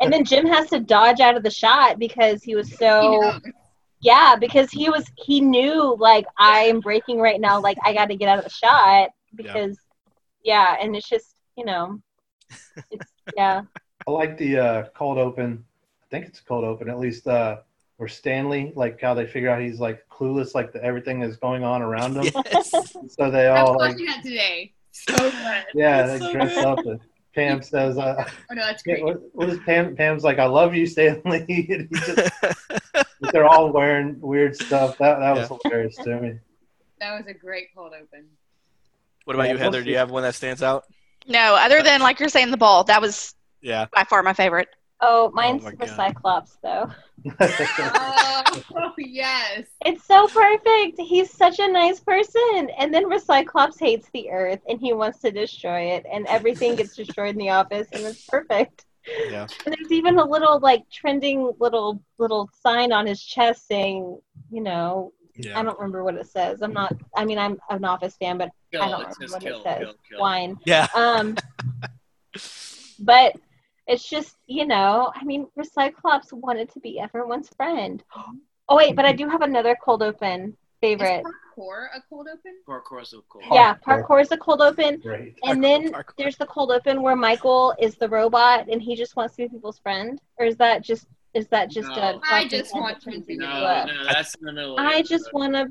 And then Jim has to dodge out of the shot because he was so yeah because he was he knew like, I'm breaking right now, like, I got to get out of the shot because yeah, yeah and it's just, you know, it's, yeah. I like the uh, cold open. I think it's a cold open, at least, uh, where Stanley, like, how they figure out he's, like, clueless, like, the, everything is going on around him. Yes. So they all, I'm watching like, that today. So good. Yeah, that's they so dress good. Up. And Pam says, uh, oh, no, that's great. What, what is Pam? Pam's like, I love you, Stanley. And he just, they're all wearing weird stuff. That, that yeah. was hilarious to me. That was a great cold open. What about yeah, you, Heather? Do you have one that stands out? No, other than, like you're saying, the ball. That was yeah. by far my favorite. Oh, mine's oh the God. Cyclops, though. Oh, yes. It's so perfect. He's such a nice person. And then Cyclops hates the Earth, and he wants to destroy it, and everything gets destroyed in the office, and it's perfect. Yeah. And there's even a little, like, trending little little sign on his chest saying, you know, yeah. I don't remember what it says. I'm not, I mean, I'm an Office fan, but kill, I don't remember what kill, it says. Kill, kill. Wine. Yeah. Um, but it's just, you know, I mean, Cyclops wanted to be everyone's friend. Oh, wait, but I do have another cold open favorite. Is parkour a cold open? Parkour is a cold open. Yeah, parkour is a cold open. Great. And parkour, then parkour. There's the cold open where Michael is the robot and he just wants to be people's friend. Or is that just Is that just no. a... I just want to... No, no, that's in the middle of the I episode. Just want to...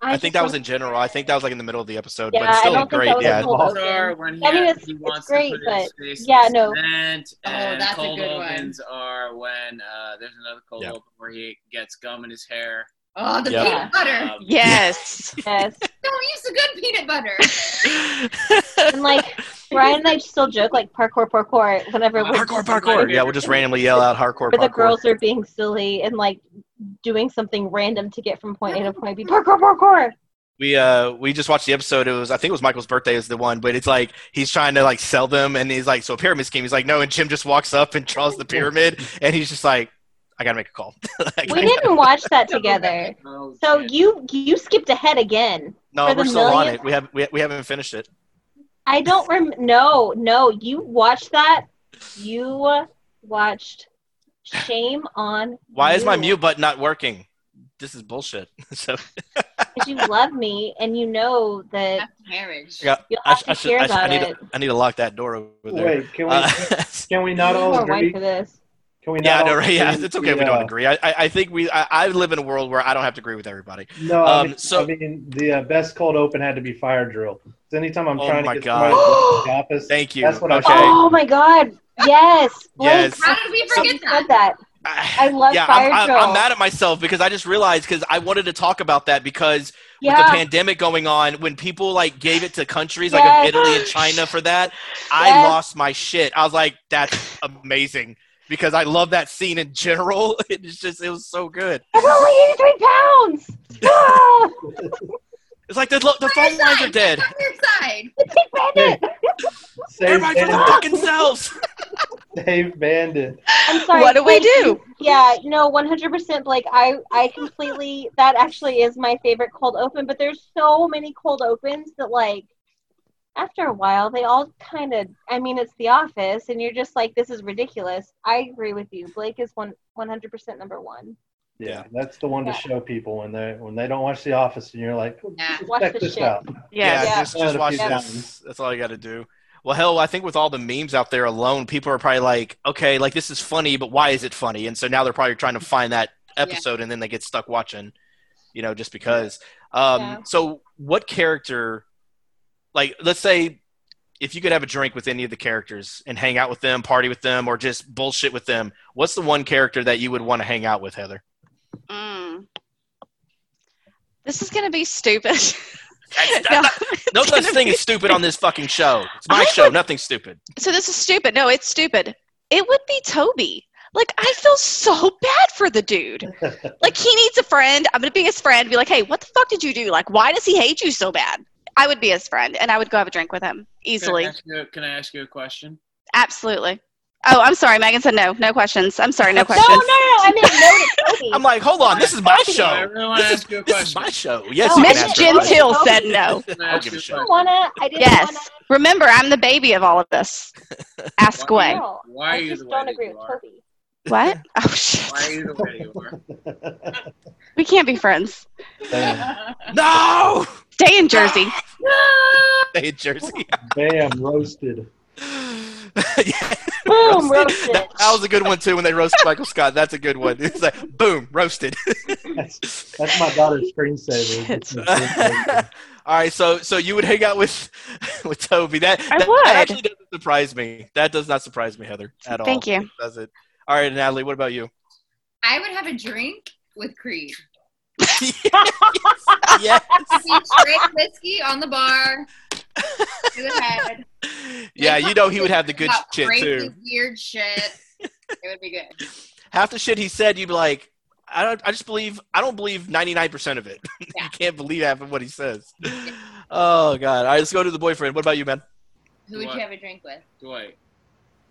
I, I think that was in general. I think that was like in the middle of the episode, yeah, but it's still I don't great. Think that was yeah, a when he I mean, it's, it's great, but... Yeah, no. And oh, that's cold a good opens one. Are when... Uh, there's another cold yeah. open where he gets gum in his hair. Oh, the yep. peanut butter. Um, yes. Yes. Don't use the good peanut butter. And like, Ryan and I still joke, like, parkour, parkour, whenever. Uh, parkour, parkour. Yeah, we'll just randomly yell out hardcore, parkour. But the girls are being silly and, like, doing something random to get from point A to point B. Parkour, parkour. We uh we just watched the episode. It was I think it was Michael's birthday is the one, but it's like he's trying to like sell them, and he's like, so a pyramid scheme. He's like, no, and Jim just walks up and draws the pyramid, and he's just like, I gotta make a call. We didn't watch that together. So you you skipped ahead again. No, we're still million- on it. We have we, we haven't finished it. I don't rem. No, no, you watched that. You watched. Shame on. Why you. Is my mute button not working? This is bullshit. So. Because you love me, and you know that. Marriage. Yeah, you'll have I, to I, should, I, should, I need to. I need to lock that door over there. Wait, can we? Uh, can we not all agree? For this. Can we not? Yeah, no, right, yeah, it's okay. The, we don't agree. I, I, I think we. I, I live in a world where I don't have to agree with everybody. No, um, I mean, so I mean, the uh, best cold open had to be fire drill. So anytime I'm oh trying to get somebody to the office, thank you. That's what okay. I. Oh my god. Yes. Yes. How did we forget that? that? I love yeah, fire I'm, drill. I'm mad at myself because I just realized because I wanted to talk about that because yeah. with the pandemic going on, when people like gave it to countries yes. like Italy and China for that, I yes. lost my shit. I was like, that's amazing because I love that scene in general. It's just it was so good. I'm only eighty-three pounds. It's like the the phone lines are dead. On your side. Bandit. Everybody for the fucking selves. Save Bandit. I'm sorry. What do we do? Yeah, no, one hundred percent. Like I, I completely. That actually is my favorite cold open. But there's so many cold opens that like, after a while, they all kind of. I mean, it's The Office, and you're just like, this is ridiculous. I agree with you. Blake is one, one hundred percent number one. Yeah, that's the one yeah. to show people when they when they don't watch The Office, and you're like, oh, yeah. check this shit. out. Yeah, yeah, yeah. just, just watch yeah. this. That's all you got to do. Well, hell, I think with all the memes out there alone, people are probably like, okay, like this is funny, but why is it funny? And so now they're probably trying to find that episode, yeah. and then they get stuck watching, you know, just because. Um, yeah. So, what character? Like, let's say if you could have a drink with any of the characters and hang out with them, party with them, or just bullshit with them, what's the one character that you would want to hang out with, Heather? Mm. This is going to be stupid. That's, that's no, not, no such thing as stupid on this fucking show. It's my I show. Would, nothing's stupid. So this is stupid. No, it's stupid. It would be Toby. Like, I feel so bad for the dude. Like, he needs a friend. I'm going to be his friend. Be like, hey, what the fuck did you do? Like, why does he hate you so bad? I would be his friend, and I would go have a drink with him easily. Can I ask you, can I ask you a question? Absolutely. Oh, I'm sorry. Megan said no. No questions. I'm sorry. No questions. No, no, no. I mean, no to Toby. I'm like, hold on. This is my show. I really want to ask you a question. This is my show. Yes, no, Miss Gentile said no. I didn't want to. Yes. Wanna... Remember, I'm the baby of all of this. Ask why, away. Why are you the way you with are? Toby. What? Oh, shit. Why are you the way you are? We can't be friends. Damn. No! Stay in Jersey. Stay in Jersey. Bam, roasted. yeah, boom, roasted. roasted. That, that was a good one too when they roasted Michael Scott. That's a good one. It's like boom, roasted. that's, that's my daughter's screensaver. All right, so so you would hang out with with Toby. That I that, would. That actually doesn't surprise me. That does not surprise me, Heather, at all. Thank you. It doesn't. All right, Natalie, what about you? I would have a drink with Creed. yes. yes. Straight whiskey on the bar. Head. Yeah, you know he would have the good shit too. Weird shit. It would be good. Half the shit he said, you'd be like, I don't. I just believe. I don't believe ninety-nine percent of it. Yeah. You can't believe half of what he says. Yeah. Oh god. All right, let's go to the boyfriend. What about you, man? Who Dwight. would you have a drink with? Dwight.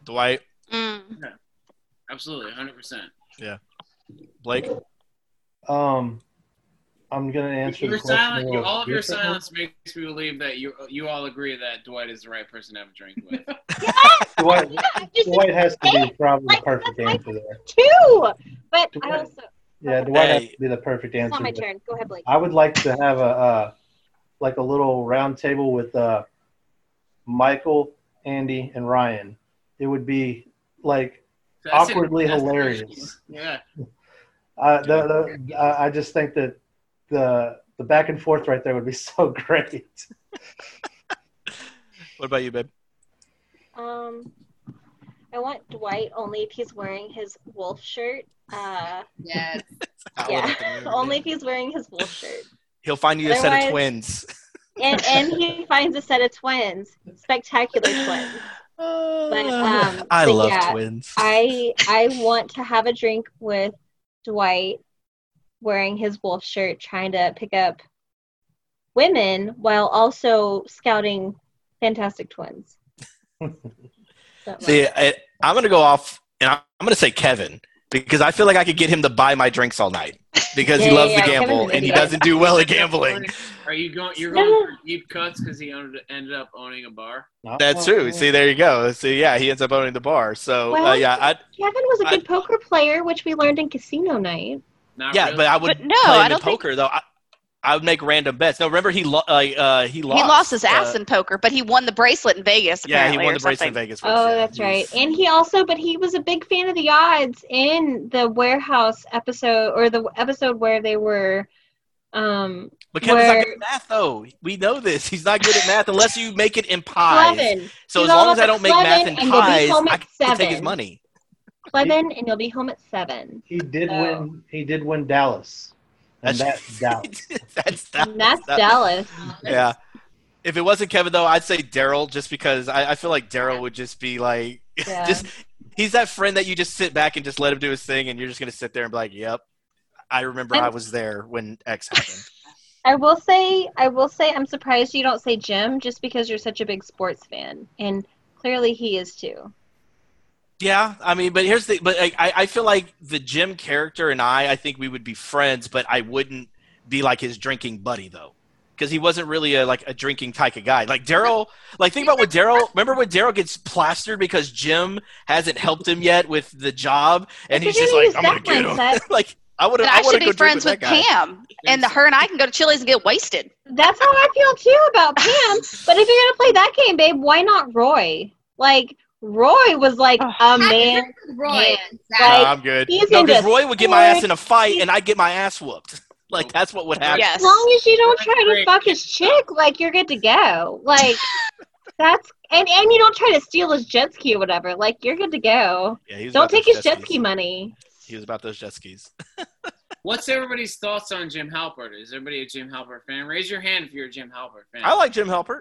Dwight. Mm. Yeah. Absolutely, one hundred percent. Yeah. Blake. Um. I'm gonna answer. Your silence, you, all of your silence makes me believe that you you all agree that Dwight is the right person to have a drink with. yes! Dwight, yeah, Dwight has to be probably like, the perfect answer there. Too, but Dwight, I also. Yeah, Dwight hey. has to be the perfect answer. It's not my turn. Go ahead, Blake. I would like to have a uh, like a little round table with uh, Michael, Andy, and Ryan. It would be like that's awkwardly that's hilarious. Yeah. Uh, the, the, I just think that. The the back and forth right there would be so great. What about you, babe? Um, I want Dwight only if he's wearing his wolf shirt. Uh, yes. yeah. Only if he's wearing his wolf shirt. He'll find you Otherwise, a set of twins. and and he finds a set of twins, spectacular twins. But, um, I but love yeah, twins. I I want to have a drink with Dwight. Wearing his wolf shirt, trying to pick up women while also scouting Fantastic Twins. See, I, I'm going to go off, and I'm, I'm going to say Kevin because I feel like I could get him to buy my drinks all night because yeah, he loves yeah, to gamble and he doesn't do well at gambling. Are you going? You're going for deep cuts because he owned, ended up owning a bar. That's true. See, there you go. See, yeah, he ends up owning the bar. So well, uh, yeah, I, Kevin was a good I, poker player, which we learned in casino night. Not yeah, really. But I would but no, play I don't poker think... though. I, I would make random bets. No, remember he lo- uh, uh, he lost. He lost his ass uh, in poker, but he won the bracelet in Vegas. Yeah, he won the bracelet in Vegas. Once, oh, yeah. That's right. And he also, but he was a big fan of the odds in the warehouse episode, or the episode where they were. Um, but Kevin's where... not good at math, though. We know this. He's not good at math unless you make it in pies. Eleven. So He's as long as I don't make math in pies, I can seven. take his money. Eleven, and you'll be home at seven. He did so. win. He did win Dallas. And that's Dallas. that's Dallas. And that's Dallas. Yeah. If it wasn't Kevin, though, I'd say Daryl, just because I, I feel like Daryl yeah. would just be like, yeah. just he's that friend that you just sit back and just let him do his thing, and you're just gonna sit there and be like, "Yep, I remember I'm, I was there when X happened." I will say, I will say, I'm surprised you don't say Jim, just because you're such a big sports fan, and clearly he is too. Yeah, I mean, but here's the – but I, I feel like the Jim character and I, I think we would be friends, but I wouldn't be like his drinking buddy, though, because he wasn't really a, like a drinking type of guy. Like Daryl – like think about what Daryl – remember when Daryl gets plastered because Jim hasn't helped him yet with the job, and he's just like, I'm going to get him. Like, I would I, I should be friends with, with Pam, and the, her and I can go to Chili's and get wasted. That's how I feel, too, about Pam. But if you're going to play that game, babe, why not Roy? Like – Roy was like a oh, man. Roy, man. Like, no, I'm good. No, because Roy would get my ass in a fight, and I'd get my ass whooped. Like that's what would happen. Yes. As long as you don't try to fuck his chick, like you're good to go. Like that's and, and you don't try to steal his jet ski or whatever. Like you're good to go. Yeah, he was don't take his jet, jet ski money. He was about those jet skis. What's everybody's thoughts on Jim Halpert? Is everybody a Jim Halpert fan? Raise your hand if you're a Jim Halpert fan. I like Jim Halpert.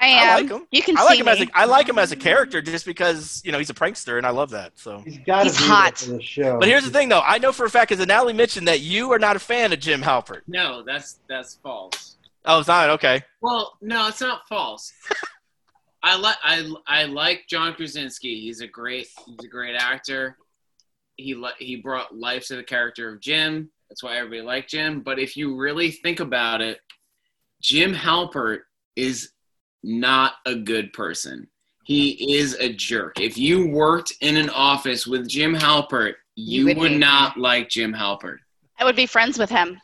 I am. I like him. You can I like see him me. As a, I like him as a character just because, you know, he's a prankster and I love that. So He's, gotta he's be hot. For the show. But here's the thing, though. I know for a fact, as Natalie mentioned, that you are not a fan of Jim Halpert. No, that's that's false. Oh, it's not? Okay. Well, no, it's not false. I like I I like John Krasinski. He's a great he's a great actor. He li- he brought life to the character of Jim. That's why everybody liked Jim. But if you really think about it, Jim Halpert is not a good person. He is a jerk. If you worked in an office with Jim Halpert, you, you would, would not him. like Jim Halpert. I would be friends with him.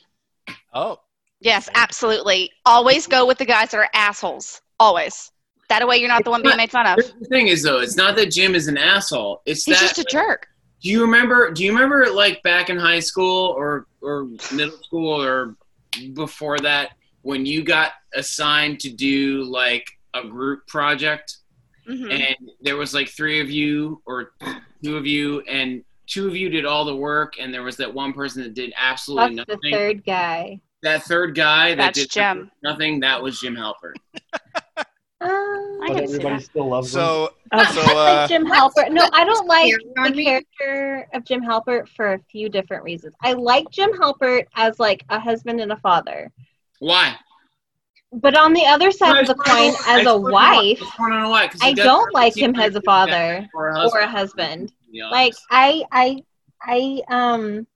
Oh. Yes, absolutely. Always go with the guys that are assholes. Always. That way you're not it's the one not, being made fun of. The thing is, though, it's not that Jim is an asshole. It's He's that, just a like, jerk. Do you remember, do you remember like back in high school or, or middle school or before that, when you got assigned to do like a group project mm-hmm. and there was like three of you or two of you and two of you did all the work and there was that one person that did absolutely That's nothing. The third guy. That third guy that That's did Jim. nothing, that was Jim Halpert. um, but everybody still loves him. So, so uh, Jim Halpert. No, I don't like the character of Jim Halpert for a few different reasons. I like Jim Halpert as like a husband and a father. Why? But on the other side no, of the coin, as a wife, why, I don't like him as a father or a husband. Or a husband. Like I, I, I, um,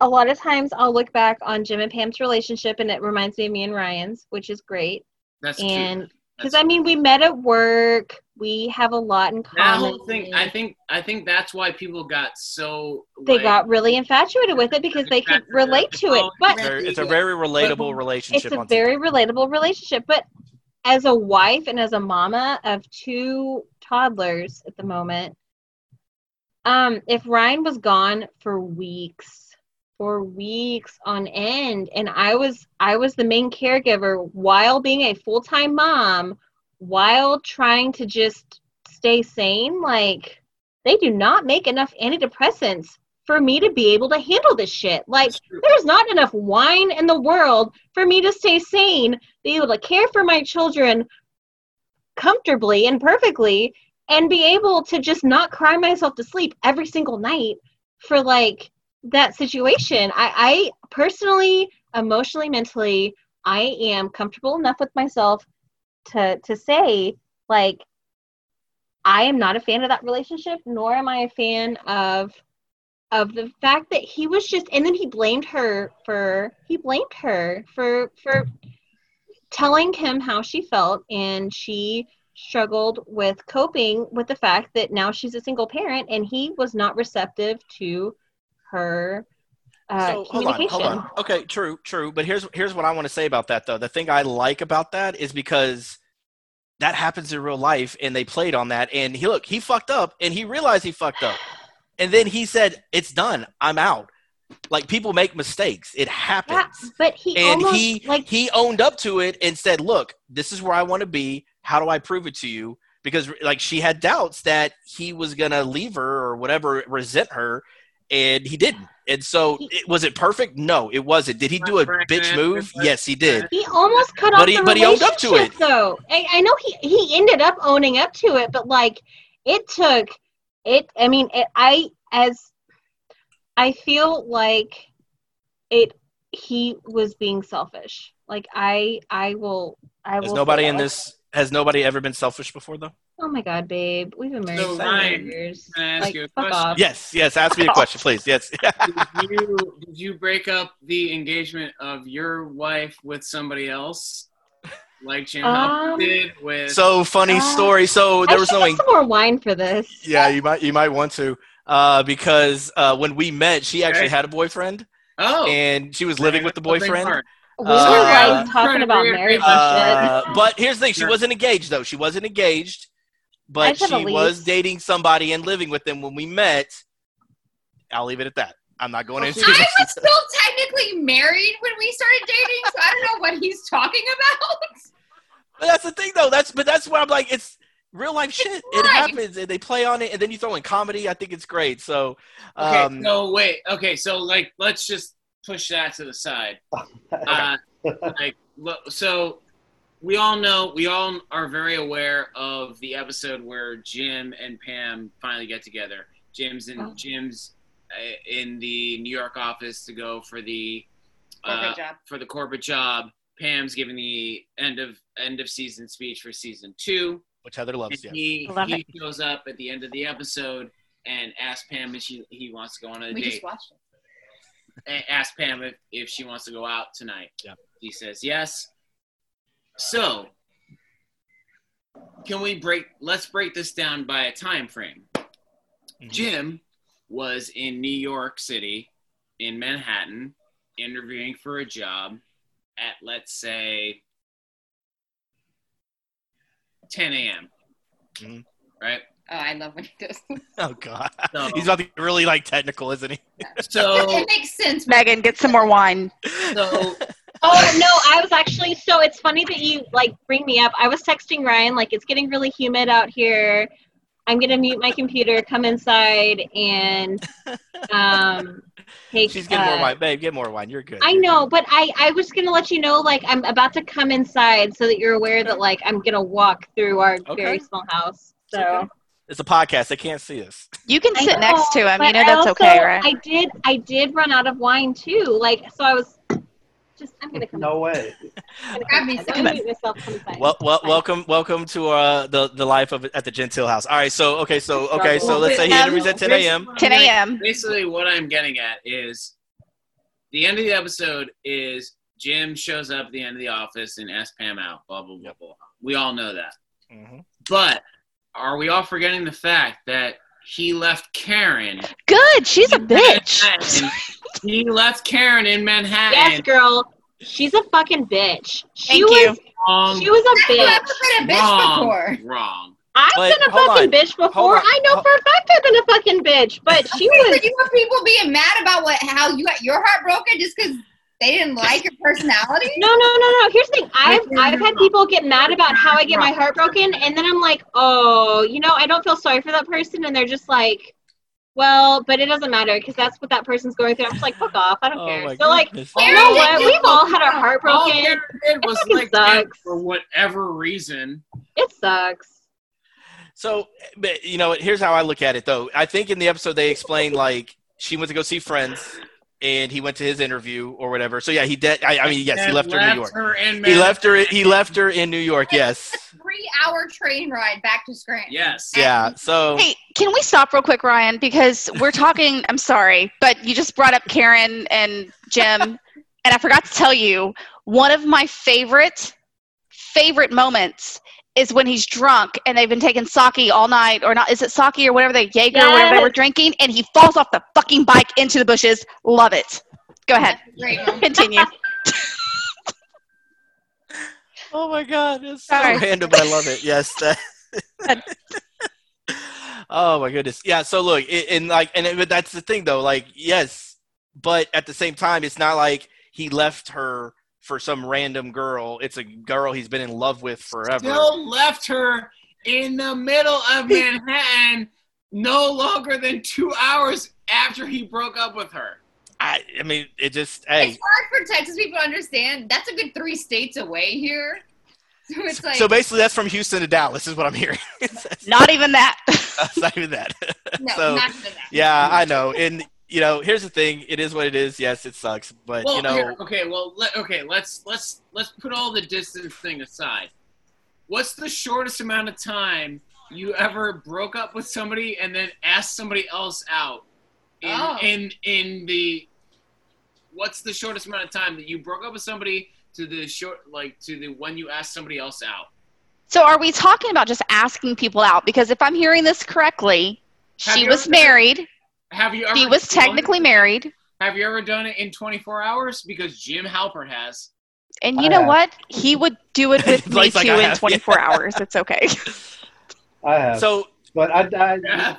a lot of times I'll look back on Jim and Pam's relationship, and it reminds me of me and Ryan's, which is great. That's and because I mean, we met at work. We have a lot in common. That whole thing, I think, I think that's why people got so they like, got really infatuated with it because they could relate to it. But it's a very relatable relationship. It's a very relatable relationship. But as a wife and as a mama of two toddlers at the moment, um, if Ryan was gone for weeks, for weeks on end, and I was, I was the main caregiver while being a full-time mom. While trying to just stay sane, like they do not make enough antidepressants for me to be able to handle this shit. Like there's not enough wine in the world for me to stay sane, be able to care for my children comfortably and perfectly, and be able to just not cry myself to sleep every single night for like that situation. I, I personally, emotionally, mentally, I am comfortable enough with myself to to say, like, I am not a fan of that relationship, nor am I a fan of of the fact that he was just, and then he blamed her for, he blamed her for, for telling him how she felt, and she struggled with coping with the fact that now she's a single parent, and he was not receptive to her uh, so, communication. Hold on, hold on. Okay, true, true. But here's here's what I want to say about that, though. The thing I like about that is because that happens in real life, and they played on that. And he look, he fucked up, and he realized he fucked up. And then he said, it's done. I'm out. Like, people make mistakes. It happens. Yeah, but he and almost, he, like, he owned up to it and said, look, this is where I want to be. How do I prove it to you? Because, like, she had doubts that he was going to leave her or whatever, resent her, and he didn't. And so, he, it, was it perfect? No, it wasn't. Did he do a bitch move? Yes, he did. He almost cut off but he, the but relationship, he owned up to it. Though. I, I know he, he ended up owning up to it, but, like, it took – It, I mean, it, I, as, I feel like it, he was being selfish. Like, I, I will, I will. Has nobody in this, has nobody ever been selfish before, though? Oh, my God, babe. We've been married so, Ryan, years. Can I ask like, you a question? Off. Yes, yes, ask me a question, please. Yes. did, you, did you break up the engagement of your wife with somebody else? Like Jim um, did with so funny uh, story. So there I was no en- some more wine for this. Yeah, you might you might want to uh, because uh, when we met, she actually had a boyfriend. Oh, and she was living with the boyfriend. We were uh, guys talking about marriage uh, and shit. But here's the thing: she wasn't engaged though. She wasn't engaged, but she was dating somebody and living with them when we met. I'll leave it at that. I'm not going into. I this. was still technically married when we started dating, so I don't know what he's talking about. But that's the thing, though. That's but that's where I'm like, it's real life shit. It's it life. happens, and they play on it, and then you throw in comedy. I think it's great. So, okay. Um, no, wait. Okay, so like, let's just push that to the side. uh, like, so we all know, we all are very aware of the episode where Jim and Pam finally get together. Jim's and oh. Jim's. in the New York office to go for the uh, job. for the corporate job. Pam's giving the end of end of season speech for season two, which Heather loves. Yeah, he, Love he shows up at the end of the episode and asks Pam if she he wants to go on a we date. We just watched it. And asks Pam if, if she wants to go out tonight. Yeah. He says yes. So can we break? Let's break this down by a time frame. Mm-hmm. Jim was in New York City, in Manhattan, interviewing for a job at, let's say, ten a.m., mm-hmm. right? Oh, I love when he does this. Oh, God. So, he's not really, like, technical, isn't he? So it makes sense, Megan. Get some more wine. So... Oh, no, I was actually, so it's funny that you, like, bring me up. I was texting Ryan, like, it's getting really humid out here. I'm going to mute my computer, come inside, and um, take... She's getting uh, more wine. Babe, get more wine. You're good. I You're know, good. But I, I was going to let you know, like, I'm about to come inside so that you're aware that, like, I'm going to walk through our okay. very small house. So okay. It's a podcast. They can't see us. You can sit know, next to him. You know that's also, okay, right? I did, I did run out of wine, too. Like, so I was... Just, I'm gonna come. No way. I'm gonna grab myself from the side. Well, well, welcome, welcome to uh, the the life of at the Gentile house. All right, so okay, so okay, so let's say he interviews at ten a.m. ten a.m. Basically, what I'm getting at is the end of the episode is Jim shows up at the end of the office and asks Pam out. Blah blah blah blah. We all know that. Mm-hmm. But are we all forgetting the fact that he left Karen? Good, she's a bitch. He left Karen in Manhattan. Yes, girl. She's a fucking bitch. She Thank was, you. Um, she was a bitch. I've never been a bitch wrong, before. Wrong. I've but been a fucking on. bitch before. I know for a fact I've been a fucking bitch. But she okay, was. So you have people being mad about what how you got your heart broken just because they didn't like your personality? No, no, no, no. Here's the thing. I've I've had people get mad about how I get my heart broken, and then I'm like, oh, you know, I don't feel sorry for that person, and they're just like. Well, but it doesn't matter because that's what that person's going through. I'm just like, fuck off. I don't oh care. So, goodness. like, you know what? We've all had our heart broken. It, it was like sucks. For whatever reason. It sucks. So, but, you know, here's how I look at it, though. I think in the episode they explained, like, she went to go see Friends, and he went to his interview or whatever. So, yeah, he did. De- I, I mean, yes, he left her in New York. He left her. He left her in New York, yes. Three hour train ride back to Scranton. Yes. And yeah. So hey, can we stop real quick, Ryan? Because we're talking, I'm sorry, but you just brought up Karen and Jim, and I forgot to tell you, one of my favorite, favorite moments is when he's drunk and they've been taking sake all night, or not, is it sake or whatever they, Jaeger yes. or whatever they were drinking, and he falls off the fucking bike into the bushes. Love it. Go ahead. Continue. Oh my God. It's so Sorry. random. I love it. Yes. Oh my goodness. Yeah. So look, it, and like, and it, but that's the thing though. Like, yes, but at the same time, it's not like he left her for some random girl. It's a girl he's been in love with forever. Still left her in the middle of Manhattan no longer than two hours after he broke up with her. I, I mean, it just, hey. It's hard for Texas people to understand. That's a good three states away here. So it's like. So basically that's from Houston to Dallas is what I'm hearing. Not even that. That's not even that. No, so, not even that. Yeah, I know. And, you know, here's the thing. It is what it is. Yes, it sucks. But, well, you know. Here, okay, well, let, okay, let's, let's, let's put all the distance thing aside. What's the shortest amount of time you ever broke up with somebody and then asked somebody else out? In, oh. in in the what's the shortest amount of time that you broke up with somebody to the short like to the when you asked somebody else out? So are we talking about just asking people out? Because if I'm hearing this correctly, have she was ever, married. Have you ever she was technically it? married. Have you ever done it in twenty-four hours? Because Jim Halpert has. And you I know have. what? He would do it with me like too in have. twenty-four hours. It's okay. I have. So but I, I yeah.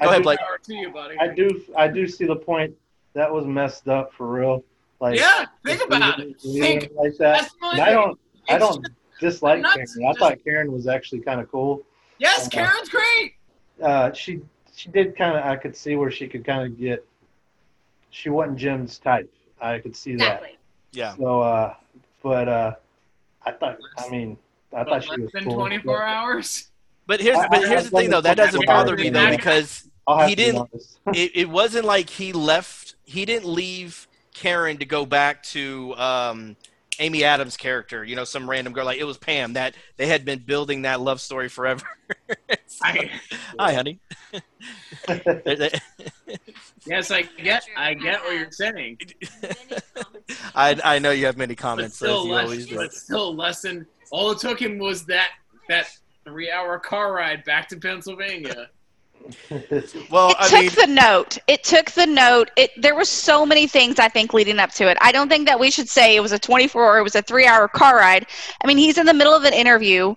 Go ahead, Blake. I do, I do see the point. That was messed up for real. Like, yeah, think about it. Think like that. I don't, I don't dislike Karen. I thought Karen was actually kind of cool. Yes, uh, Karen's great. Uh, she, she did kind of. I could see where she could kind of get. She wasn't Jim's type. I could see that. Yeah. So, uh, but uh, I thought. I mean, I thought she was cool. Less than twenty-four hours. But here's, but here's the thing, though. That doesn't bother me, though, because he didn't – it, it wasn't like he left – he didn't leave Karen to go back to um, Amy Adams' character, you know, some random girl. Like, it was Pam. That they had been building that love story forever. So, hi, hi, honey. Yes, I get I get what you're saying. I I know you have many comments. But still, as you less, always do. But still less than – all it took him was that that – three-hour car ride back to Pennsylvania. Well, it I took mean, the note. It took the note. It there were so many things I think leading up to it. I don't think that we should say it was a twenty-four or it was a three-hour car ride. I mean, he's in the middle of an interview,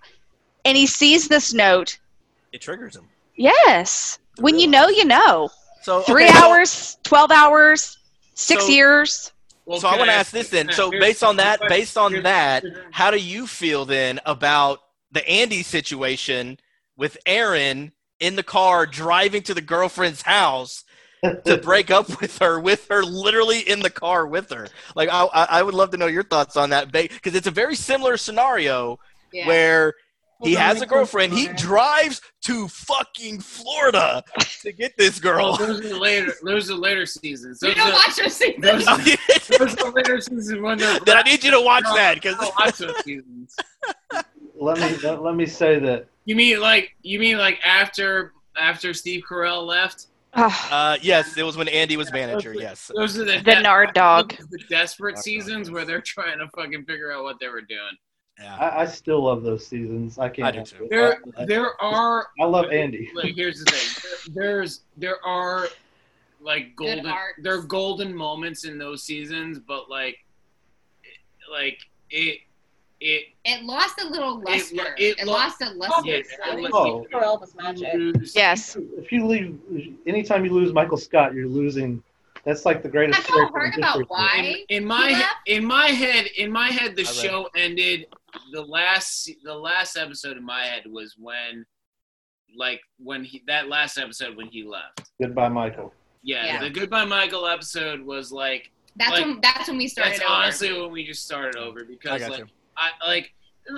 and he sees this note. It triggers him. Yes, the when you know, you know. So okay, three well, hours, twelve hours, six so, years. Well, so I want to ask this then. So based on that, based on that, how do you feel then about the Andy situation with Aaron in the car driving to the girlfriend's house to break up with her, with her literally in the car with her? Like, I, I would love to know your thoughts on that, because it's a very similar scenario yeah. where he well, has a girlfriend. He drives to fucking Florida to get this girl. Well, those are later, those are later seasons. Those you don't are, watch those seasons. Those are, those are later seasons when they're black. Then I need you to watch no, that. Because I don't watch those seasons. Let me let me say that. You mean like you mean like after after Steve Carell left? Uh, yes, it was when Andy was manager. Yes, those are the the Nard dog, the desperate seasons where they're trying to fucking figure out what they were doing. Yeah, I, I still love those seasons. I can't. I do too. There, I, there are. I love Andy. Like, here's the thing. There, there's there are like golden. There are golden moments in those seasons, but like, like it. It, it lost a little luster. It, it, it lost, lost a luster. It, it, it, oh. Carell was magic. Yes. If you leave, anytime you lose Michael Scott, you're losing. That's like the greatest. I've all heard about why. In, in my yeah. in my head, in my head, the show ended. The last the last episode in my head was when, like when he, that last episode when he left. Goodbye, Michael. Yeah, yeah. The Goodbye, Michael episode was like. That's like, when that's when we started. That's over. honestly when we just started over because like. You. I like.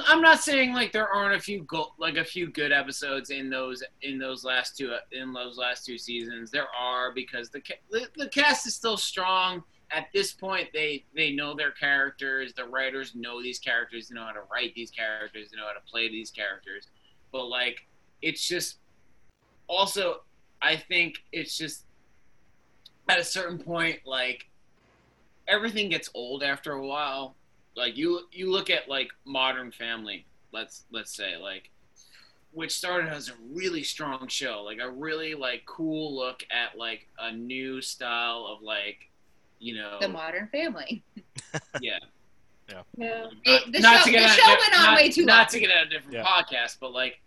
I'm not saying like there aren't a few go- like a few good episodes in those in those last two in those last two seasons. There are because the ca- the, the cast is still strong at this point. They they know their characters. The writers know these characters. They know how to write these characters. They know how to play these characters. but like it's just also I think it's just at a certain point, like everything gets old after a while. Like you you look at like Modern Family, let's let's say, like, which started as a really strong show, like a really like cool look at like a new style of like, you know, the Modern Family. Yeah. Yeah. Yeah. Not, it, the not show, to get the show di- went on not, way too long. Not to get out of different yeah. podcast, but like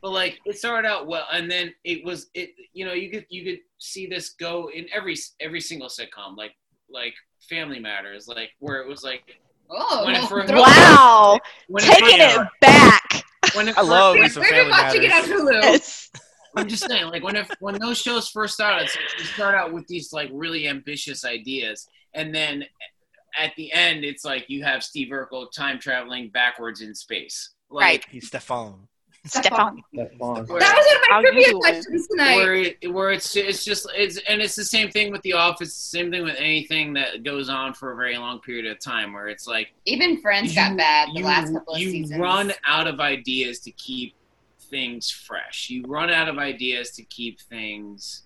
but like it started out well, and then it was it you know, you could you could see this go in every every single sitcom, like like Family Matters, like where it was like oh when it first, wow when taking it, first, it back. When it I first, love when some Family Matters. Get out Hulu. Yes. I'm just saying, like when if, when those shows first started, you start out with these like really ambitious ideas, and then at the end, it's like you have Steve Urkel time traveling backwards in space. Like, right. He's Stefan. Stefan. That was one of my trivia questions tonight. Where, it, where it's it's just it's and it's the same thing with The Office. Same thing with anything that goes on for a very long period of time. Where it's like even Friends you, got bad the you, last couple of you seasons. You run out of ideas to keep things fresh. You run out of ideas to keep things.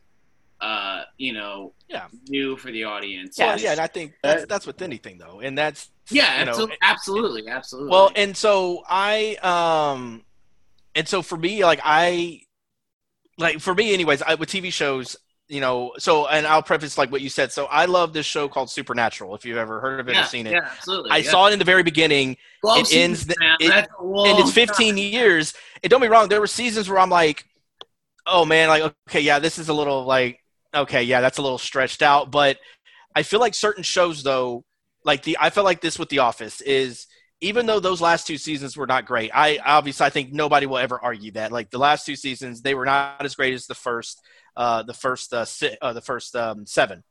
Uh, you know, yeah. new for the audience. Well, yeah, and I think that's that's with anything though, and that's yeah, you know, absolutely, absolutely, absolutely. Well, and so I, um, and so for me, like I, like for me, anyways, I, with T V shows, you know, so and I'll preface like what you said. So I love this show called Supernatural. If you've ever heard of it yeah, or seen it, yeah, absolutely. I yeah. saw it in the very beginning. Well, it ends, the, it, and it's fifteen years. And don't be wrong, there were seasons where I'm like, oh man, like okay, yeah, this is a little like. Okay, yeah, that's a little stretched out, but I feel like certain shows, though, like the I feel like this with The Office is even though those last two seasons were not great, I obviously I think nobody will ever argue that. Like the last two seasons, they were not as great as the first, uh, the first, uh, si- uh, the first um, seven.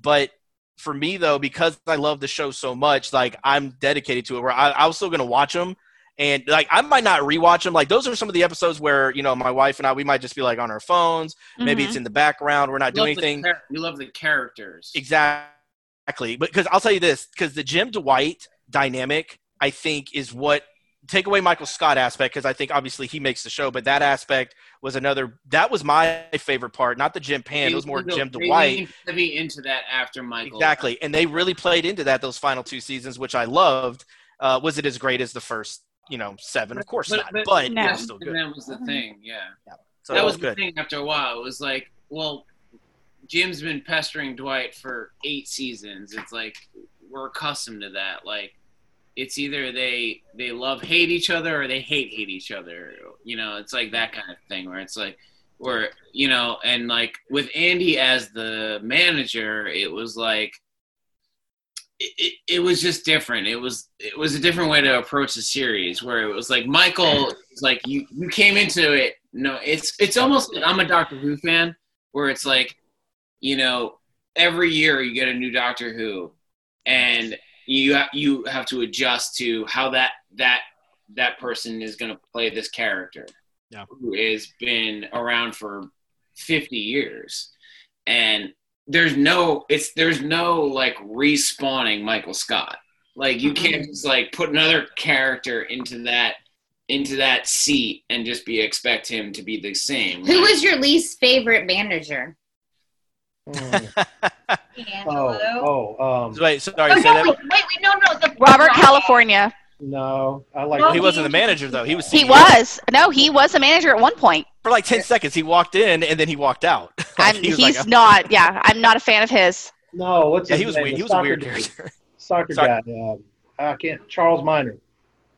But for me, though, because I love the show so much, like I'm dedicated to it. Where I, I was still gonna watch them. And, like, I might not rewatch them. Like, those are some of the episodes where, you know, my wife and I, we might just be, like, on our phones. Mm-hmm. Maybe it's in the background. We're not doing anything. Char- we love the characters. Exactly. But because I'll tell you this, because the Jim Dwight dynamic, I think, is what – take away Michael Scott aspect because I think, obviously, he makes the show. But that aspect was another – that was my favorite part, not the Jim Pan. They, it was more Jim Dwight. Heavy into that after Michael. Exactly. And they really played into that those final two seasons, which I loved. Uh, was it as great as the first – you know, seven, of course but, not, but, but no. It was still good. And that was the thing, yeah. yeah. So that was, was the thing after a while. It was like, well, Jim's been pestering Dwight for eight seasons. It's like, we're accustomed to that. Like, it's either they they love hate each other or they hate hate each other. You know, it's like that kind of thing where it's like, where, you know, and like with Andy as the manager, it was like, It, it, it was just different. It was it was a different way to approach the series, where it was like Michael, like you, you came into it. No, it's it's almost like I'm a Doctor Who fan, where it's like, you know, every year you get a new Doctor Who, and you you have to adjust to how that that that person is going to play this character, yeah. who has been around for fifty years, and. There's no, it's, there's no like respawning Michael Scott. Like you can't just like put another character into that, into that seat and just be, expect him to be the same. Who was your least favorite manager? Mm. oh, oh, um. Wait, sorry. Oh, no, that. Wait, wait, no, no. The Robert California. No, I like. Well, he wasn't the manager though. He was. C E O. He was. No, he was a manager at one point. For like ten seconds, he walked in and then he walked out. Like, I'm, he he's like, not. Yeah, I'm not a fan of his. No, what's yeah, his he was name? weird. He was a weird character. Soccer, soccer guy. Um, I can't. Charles Minor.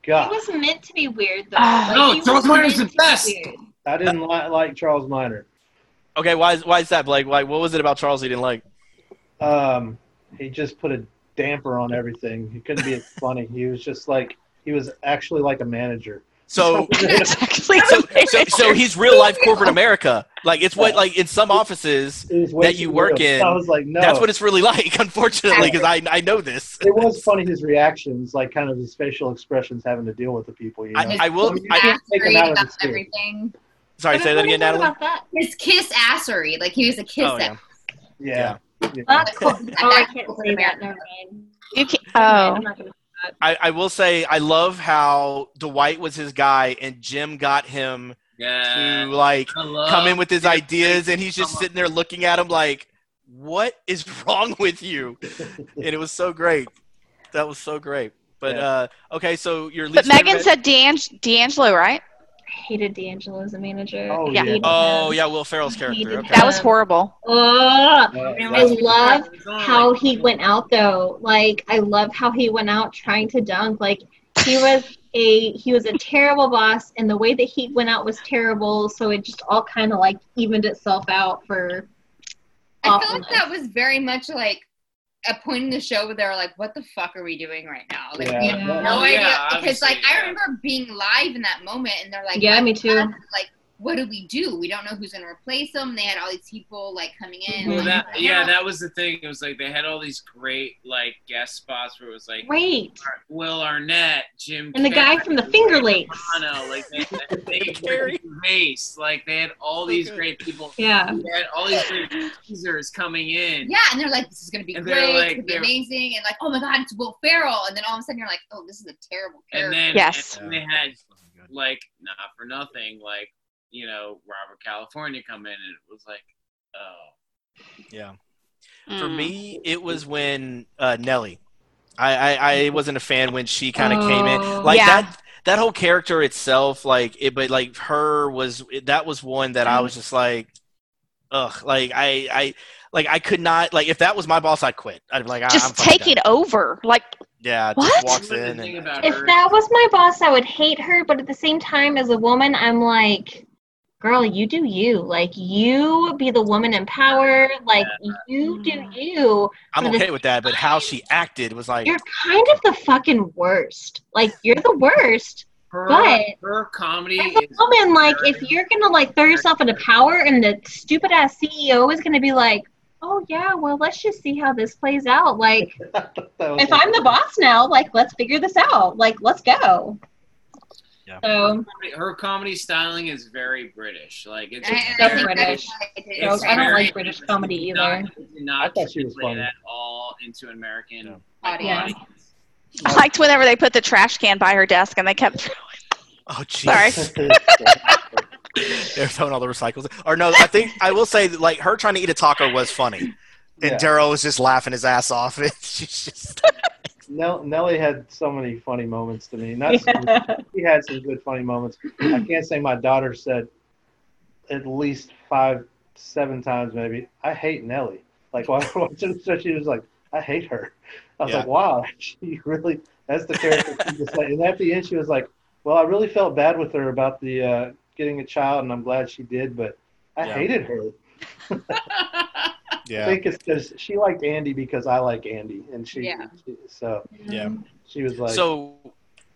God. He wasn't meant to be weird though. Uh, like, no, Charles Minor's the best. I didn't li- like Charles Minor. Okay, why is why is that, Blake? Why? What was it about Charles he didn't like? Um, he just put a damper on everything. He couldn't be funny. He was just like he was actually like a manager. So, exactly. so, so, so he's real life corporate America. Like it's what, like in some offices that you work real. in, I was like, no. That's what it's really like, unfortunately, because I I know this. It was funny, his reactions, like kind of his facial expressions having to deal with the people. You know? I, I will. So I can't take him out of the everything. Sorry, but say that again, Natalie. About that? His kiss assery, like he was a kiss. Oh, yeah. yeah. yeah. yeah. Oh, I can't say that. Never mind. You can't. Oh. I'm not gonna. that. I, I will say I love how Dwight was his guy and Jim got him yeah. to like come in with his ideas, and he's just sitting there looking at him like, what is wrong with you? And it was so great. That was so great. But yeah. uh, okay, so your least. But Megan favorite... said D'Ang- D'Angelo, right? I hated D'Angelo as a manager. Oh yeah. yeah. Oh yeah, Will Ferrell's character. Okay. That was horrible. Oh, I love how he went out though. Like I love how he went out trying to dunk. Like he was a he was a terrible boss, and the way that he went out was terrible. So it just all kind of like evened itself out for. I feel like that was very much like. A point in the show where they were like, what the fuck are we doing right now? Like, yeah. we have no oh, idea. Yeah, because, like, yeah. I remember being live in that moment, and they're like, yeah, me too. Like, what do we do? We don't know who's going to replace them. They had all these people, like, coming in. Well, like, that, yeah, that was the thing. It was like, they had all these great, like, guest spots where it was like, wait. Will Arnett, Jim and Carrey, the guy from the Finger Lakes. Like, they had, they race. Like, they had all these great people. Yeah. They had all these great teasers coming in. Yeah, and they're like, this is going to be and great. Like, it's going to be amazing. And like, oh my God, it's Will Ferrell. And then all of a sudden you're like, oh, this is a terrible character. And then, yes. and they had, like, not for nothing, like, you know, Robert California come in, and it was like, oh. Yeah. Mm. For me, it was when uh, Nellie. I, I, I wasn't a fan when she kind of oh, came in. Like, yeah. that that whole character itself, like, it, but, like, her was, it, that was one that mm. I was just like, ugh. Like, I, I, like, I could not, like, if that was my boss, I'd quit. I'd be like, I, just I'm take it done. Over. Like, yeah, what? Just walks in. And, if her. That was my boss, I would hate her, but at the same time, as a woman, I'm like, girl, you do you. Like, you be the woman in power. Like, yeah. you do you. I'm okay with that, but how she acted was like... You're kind of the fucking worst. Like, you're the worst, her, but... Her comedy as a woman, like, her. If you're gonna, like, throw yourself into power and the stupid-ass C E O is gonna be like, oh, yeah, well, let's just see how this plays out. Like, if I'm the boss now, like, let's figure this out. Like, let's go. Yeah. So, her comedy styling is very British. Like it's so very, British. It's I don't very, like British comedy either. Not, not I thought she was funny at all into an American yeah. audience. I liked whenever they put the trash can by her desk and they kept throwing. Oh, jeez. Sorry. They're throwing all the recycles. Or no, I think I will say that, like, her trying to eat a taco was funny, and yeah. Daryl was just laughing his ass off. She's just. Nell- Nellie had so many funny moments to me. Not yeah. some, she had some good funny moments. I can't say my daughter said at least five, seven times maybe, I hate Nellie. Like, why? So she was like, I hate her. I was yeah. like, wow, she really, that's the character she just like. And at the end she was like, well, I really felt bad with her about the uh, getting a child, and I'm glad she did, but I yeah. hated her. Yeah. I think it's because she liked Andy because I like Andy, and she, yeah. she so yeah she was like. So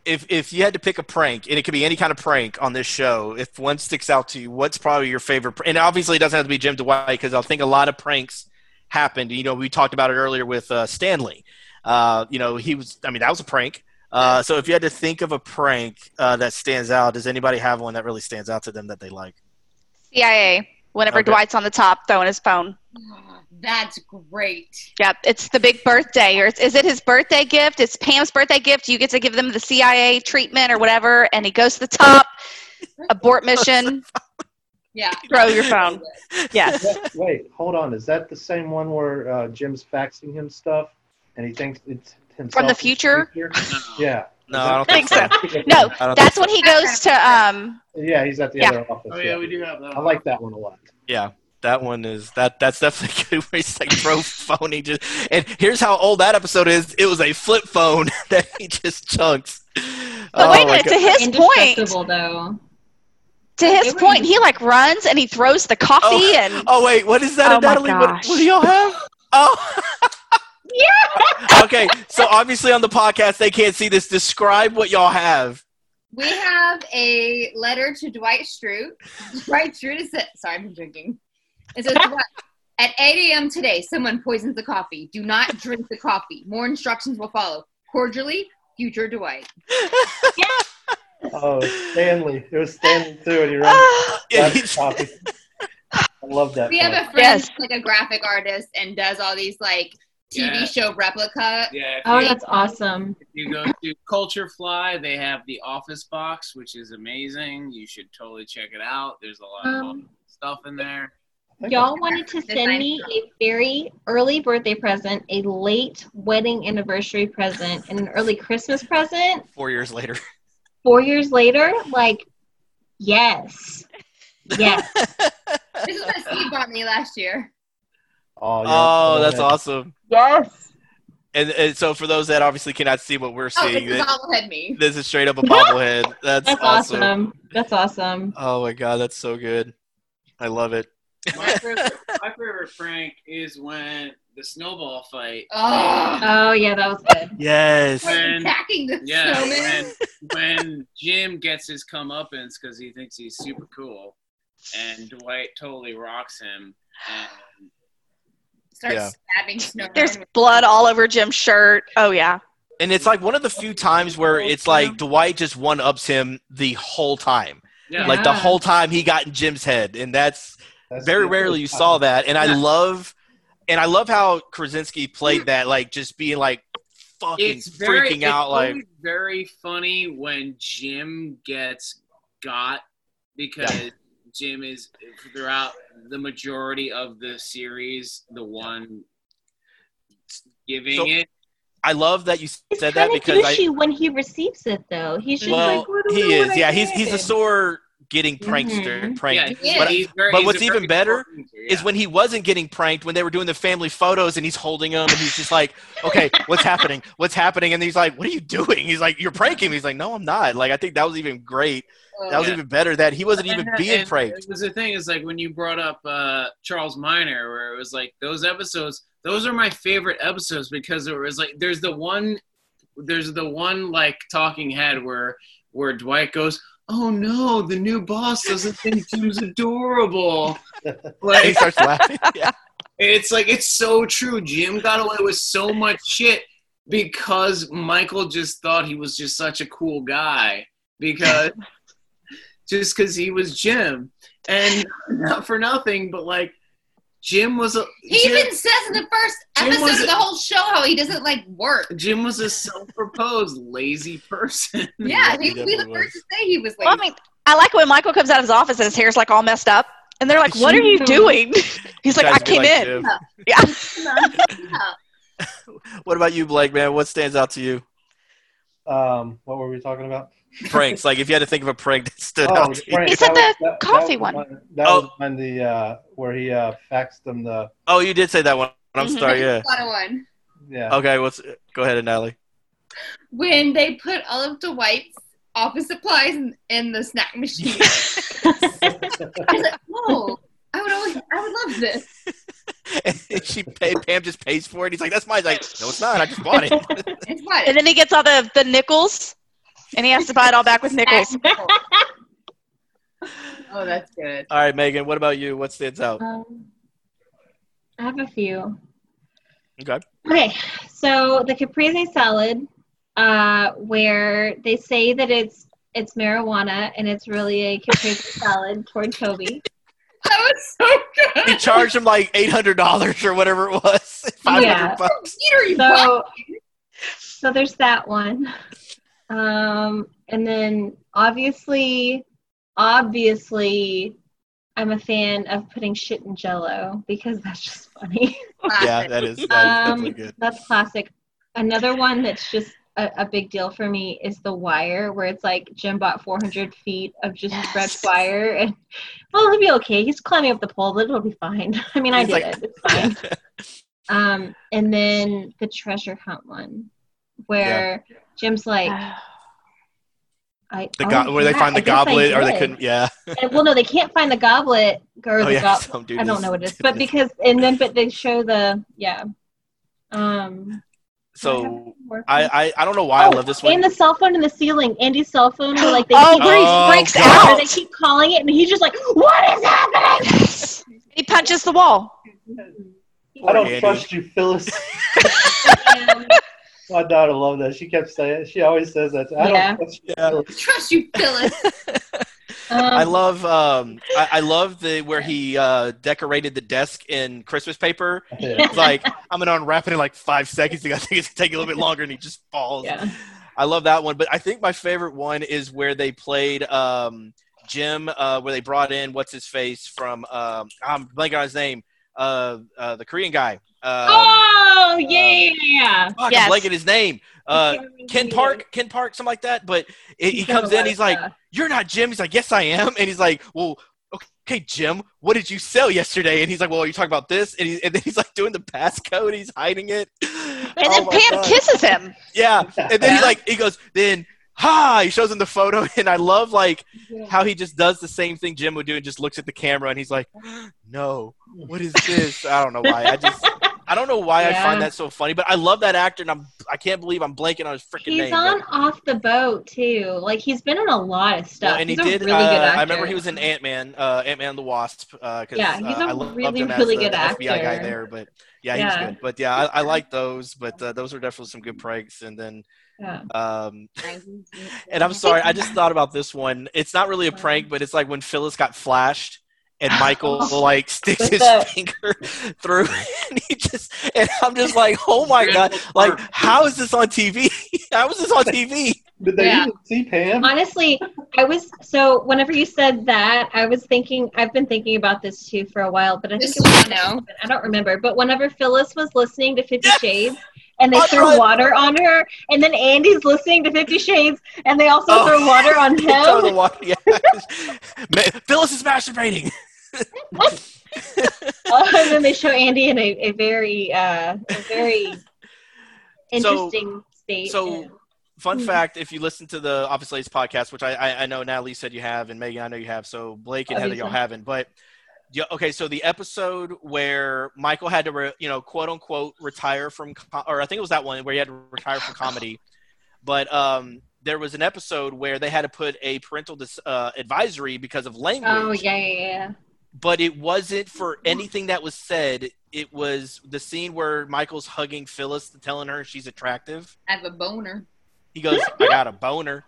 if if you had to pick a prank, and it could be any kind of prank on this show, if one sticks out to you, what's probably your favorite? Pr- and obviously, it doesn't have to be Jim Dwight, because I think a lot of pranks happened. You know, we talked about it earlier with uh, Stanley. Uh, you know, he was. I mean, that was a prank. Uh, so if you had to think of a prank uh, that stands out, does anybody have one that really stands out to them that they like? C I A. Whenever okay. Dwight's on the top throwing his phone. That's great. Yeah, it's the big birthday. Or it's, is it his birthday gift? It's Pam's birthday gift. You get to give them the C I A treatment or whatever, and he goes to the top, abort mission. Yeah. Throw your phone. Yes. Wait, wait, hold on. Is that the same one where uh, Jim's faxing him stuff, and he thinks it's himself? From the future? The future? Yeah. No, I don't think so. No, that's when he goes to. Um, yeah, he's at the yeah. other office. Oh yeah, yeah, we do have that. I like that one a lot. Yeah, that one is that. That's definitely good. Where he's like throw phone. He just and here's how old that episode is. It was a flip phone that he just chunks. But oh, wait a minute. To his point, though. To his point, he like runs and he throws the coffee oh, and. Oh wait, what is that, oh, Natalie? What, what do y'all have? Oh. Yeah. Okay, so obviously on the podcast they can't see this. Describe what y'all have. We have a letter to Dwight Schrute. Dwight Schrute is it. Sorry, I'm drinking. It says, at eight a.m. today, someone poisons the coffee. Do not drink the coffee. More instructions will follow. Cordially, future Dwight. Yeah. Oh, Stanley. It was Stanley too, and he runs coffee. I love that. We have a friend yes. who's like a graphic artist and does all these like T V yeah. show replica. Yeah. Oh, you, that's awesome. If you go to Culture Fly, they have the Office box, which is amazing. You should totally check it out. There's a lot um, of stuff in there. Y'all wanted to send me a very early birthday present, a late wedding anniversary present, and an early Christmas present. Four years later. Four years later? Like, yes. Yes. This is what Steve bought me last year. Oh, yeah. oh that's awesome. Yes. And, and so for those that obviously cannot see what we're seeing. Oh, this is bobblehead me. This is straight up a bobblehead. That's, that's awesome. awesome. That's awesome. Oh, my God. That's so good. I love it. My favorite, my favorite prank is when the snowball fight. Oh, oh yeah, that was good. Yes. When, attacking the yes, when, when Jim gets his comeuppance because he thinks he's super cool, and Dwight totally rocks him and starts yeah. stabbing Snowman. There's blood all over Jim's shirt. Oh yeah. And it's like one of the few times where it's like Dwight just one-ups him the whole time. Yeah. Like the whole time he got in Jim's head, and that's. That's Very rarely you saw that, and yeah. I love, and I love how Krasinski played that, like just being like fucking it's very, freaking it's out. Like very funny when Jim gets got because yeah. Jim is throughout the majority of the series the one giving so, it. I love that you it's said that because I, when he receives it though, he's just well, like, what he is. What yeah, he's he's a sore. Getting prankster, mm-hmm. pranked. Yeah, but, he's very, but he's what's even better yeah. is when he wasn't getting pranked, when they were doing the family photos and he's holding him and he's just like, okay, what's happening? What's happening? And he's like, what are you doing? He's like, you're pranking me. He's like, no, I'm not. Like, I think that was even great. Oh, that was yeah. even better that he wasn't and, even being and, pranked. Because the thing is, like, when you brought up uh, Charles Minor, where it was like, those episodes, those are my favorite episodes because it was like, there's the one, there's the one, like, talking head where, where Dwight goes, oh no, the new boss doesn't think Jim's adorable. Like, he starts laughing. Yeah. It's like, it's so true. Jim got away with so much shit because Michael just thought he was just such a cool guy. Because, just because he was Jim. And not for nothing, but like, Jim was a... He Jim, even says in the first episode of the whole show how he doesn't like work. Jim was a self-proposed lazy person. Yeah, he, he was the first to say he was lazy. Well, I mean, I like when Michael comes out of his office and his hair's like all messed up. And they're like, what are you doing? He's like, I came like in. Yeah. yeah. What about you, Blake, man? What stands out to you? Um, What were we talking about? Pranks. Like, if you had to think of a prank that stood oh, out. He said the that, coffee that one. one. That oh. was when the, uh, where he uh, faxed him the... Oh, you did say that one. I'm mm-hmm. sorry, yeah. One. Yeah. Okay, what's... Go ahead, Natalie. When they put all of Dwight's office supplies in, in the snack machine. I was like, whoa, I would, always, I would love this. And she pay, Pam just pays for it. He's like, that's mine. He's like, no, it's not. I just bought it. It's mine. And then he gets all the, the nickels. And he has to buy it all back with nickels. Oh, that's good. All right, Megan, what about you? What stands out? Um, I have a few. Okay. Okay, so the caprese salad, uh, where they say that it's it's marijuana and it's really a caprese salad toward Toby. That was so good. He charged him like eight hundred dollars or whatever it was. five hundred dollars yeah. bucks. So, so there's that one. Um, and then obviously, obviously, I'm a fan of putting shit in Jell-O because that's just funny. Yeah, that is, that is definitely good. Um, that's classic. Another one that's just a, a big deal for me is The Wire, where it's like Jim bought four hundred feet of just yes. stretched wire, and well, he'll be okay. He's climbing up the pole, but it'll be fine. I mean, I He's did like, it. It's fine. um, and then the treasure hunt one, where. Yeah. Jim's like, I the go- oh, where yeah, they find the goblet, or they couldn't, yeah. And, well, no, they can't find the goblet. Or oh, the yeah, goblet. Dude I don't know what it is, but this. Because and then but they show the yeah. Um. So I, I, I don't know why oh, I love this one. And the cell phone in the ceiling, Andy's cell phone, where like they oh, keep, oh, breaks out, and they keep calling it, and he's just like, what is happening? He punches the wall. I don't Andy. trust you, Phyllis. um, My daughter loved that. She kept saying, she always says that. I yeah. don't trust you, Phyllis. Trust you, Phyllis. Um, I love um, I, I love the where he uh, decorated the desk in Christmas paper. Yeah. It's like, I'm going to unwrap it in like five seconds. I think it's going to take a little bit longer, and he just falls. Yeah. I love that one. But I think my favorite one is where they played um, Jim, uh, where they brought in what's-his-face from um, – I'm blanking on his name. Uh, uh, the Korean guy. Uh, oh, yeah, yeah, uh, yeah. I'm blanking his name. Uh, Ken Park, Ken Park, something like that. But it, he comes in, he's like, "You're not Jim." He's like, "Yes, I am." And he's like, "Well, okay, Jim, what did you sell yesterday?" And he's like, "Well, are you talking about this?" And, he, and then he's like doing the passcode. He's hiding it. And oh, then Pam God. kisses him. Yeah. And then he like, he goes, then, ha, he shows him the photo. And I love like how he just does the same thing Jim would do and just looks at the camera and he's like, no, what is this? I don't know why. I just, I don't know why yeah. I find that so funny, but I love that actor, and I'm, I can't believe I'm blanking on his freaking name. He's on but. Off the Boat, too. Like, he's been in a lot of stuff. Yeah, and he's he did, a really uh, good actor. I remember he was in Ant-Man, uh, Ant-Man and the Wasp. Uh, yeah, he's uh, a I really, really good actor. F B I guy there, but yeah, he yeah. was good. But yeah, I, I like those, but uh, those are definitely some good pranks. And then, yeah. um, and I'm sorry, I just thought about this one. It's not really a prank, but it's like when Phyllis got flashed. And Michael, oh, like, sticks his that? finger through, and he just, and I'm just like, oh, my God. Like, how is this on T V? How is this on T V? Did they yeah. even see Pam? Honestly, I was, so whenever you said that, I was thinking, I've been thinking about this, too, for a while, but I think it was, now. I don't remember, but whenever Phyllis was listening to Fifty yes! Shades, and they oh, threw God. water on her, and then Andy's listening to Fifty Shades, and they also oh. throw water on him. Throw the water, yeah. Phyllis is masturbating. Oh, and then they show Andy in a, a very, uh, a very interesting so, state. So, yeah. Fun mm-hmm. fact: if you listen to the Office Ladies podcast, which I, I, I know Natalie said you have, and Megan, I know you have. So Blake and Obviously. Heather, y'all haven't, but. Yeah, okay, so the episode where Michael had to, re, you know, quote unquote, retire from, com- or I think it was that one where he had to retire from comedy. But um, there was an episode where they had to put a parental dis- uh, advisory because of language. Oh, yeah, yeah, yeah. But it wasn't for anything that was said. It was the scene where Michael's hugging Phyllis, telling her she's attractive. I have a boner. He goes, I got a boner.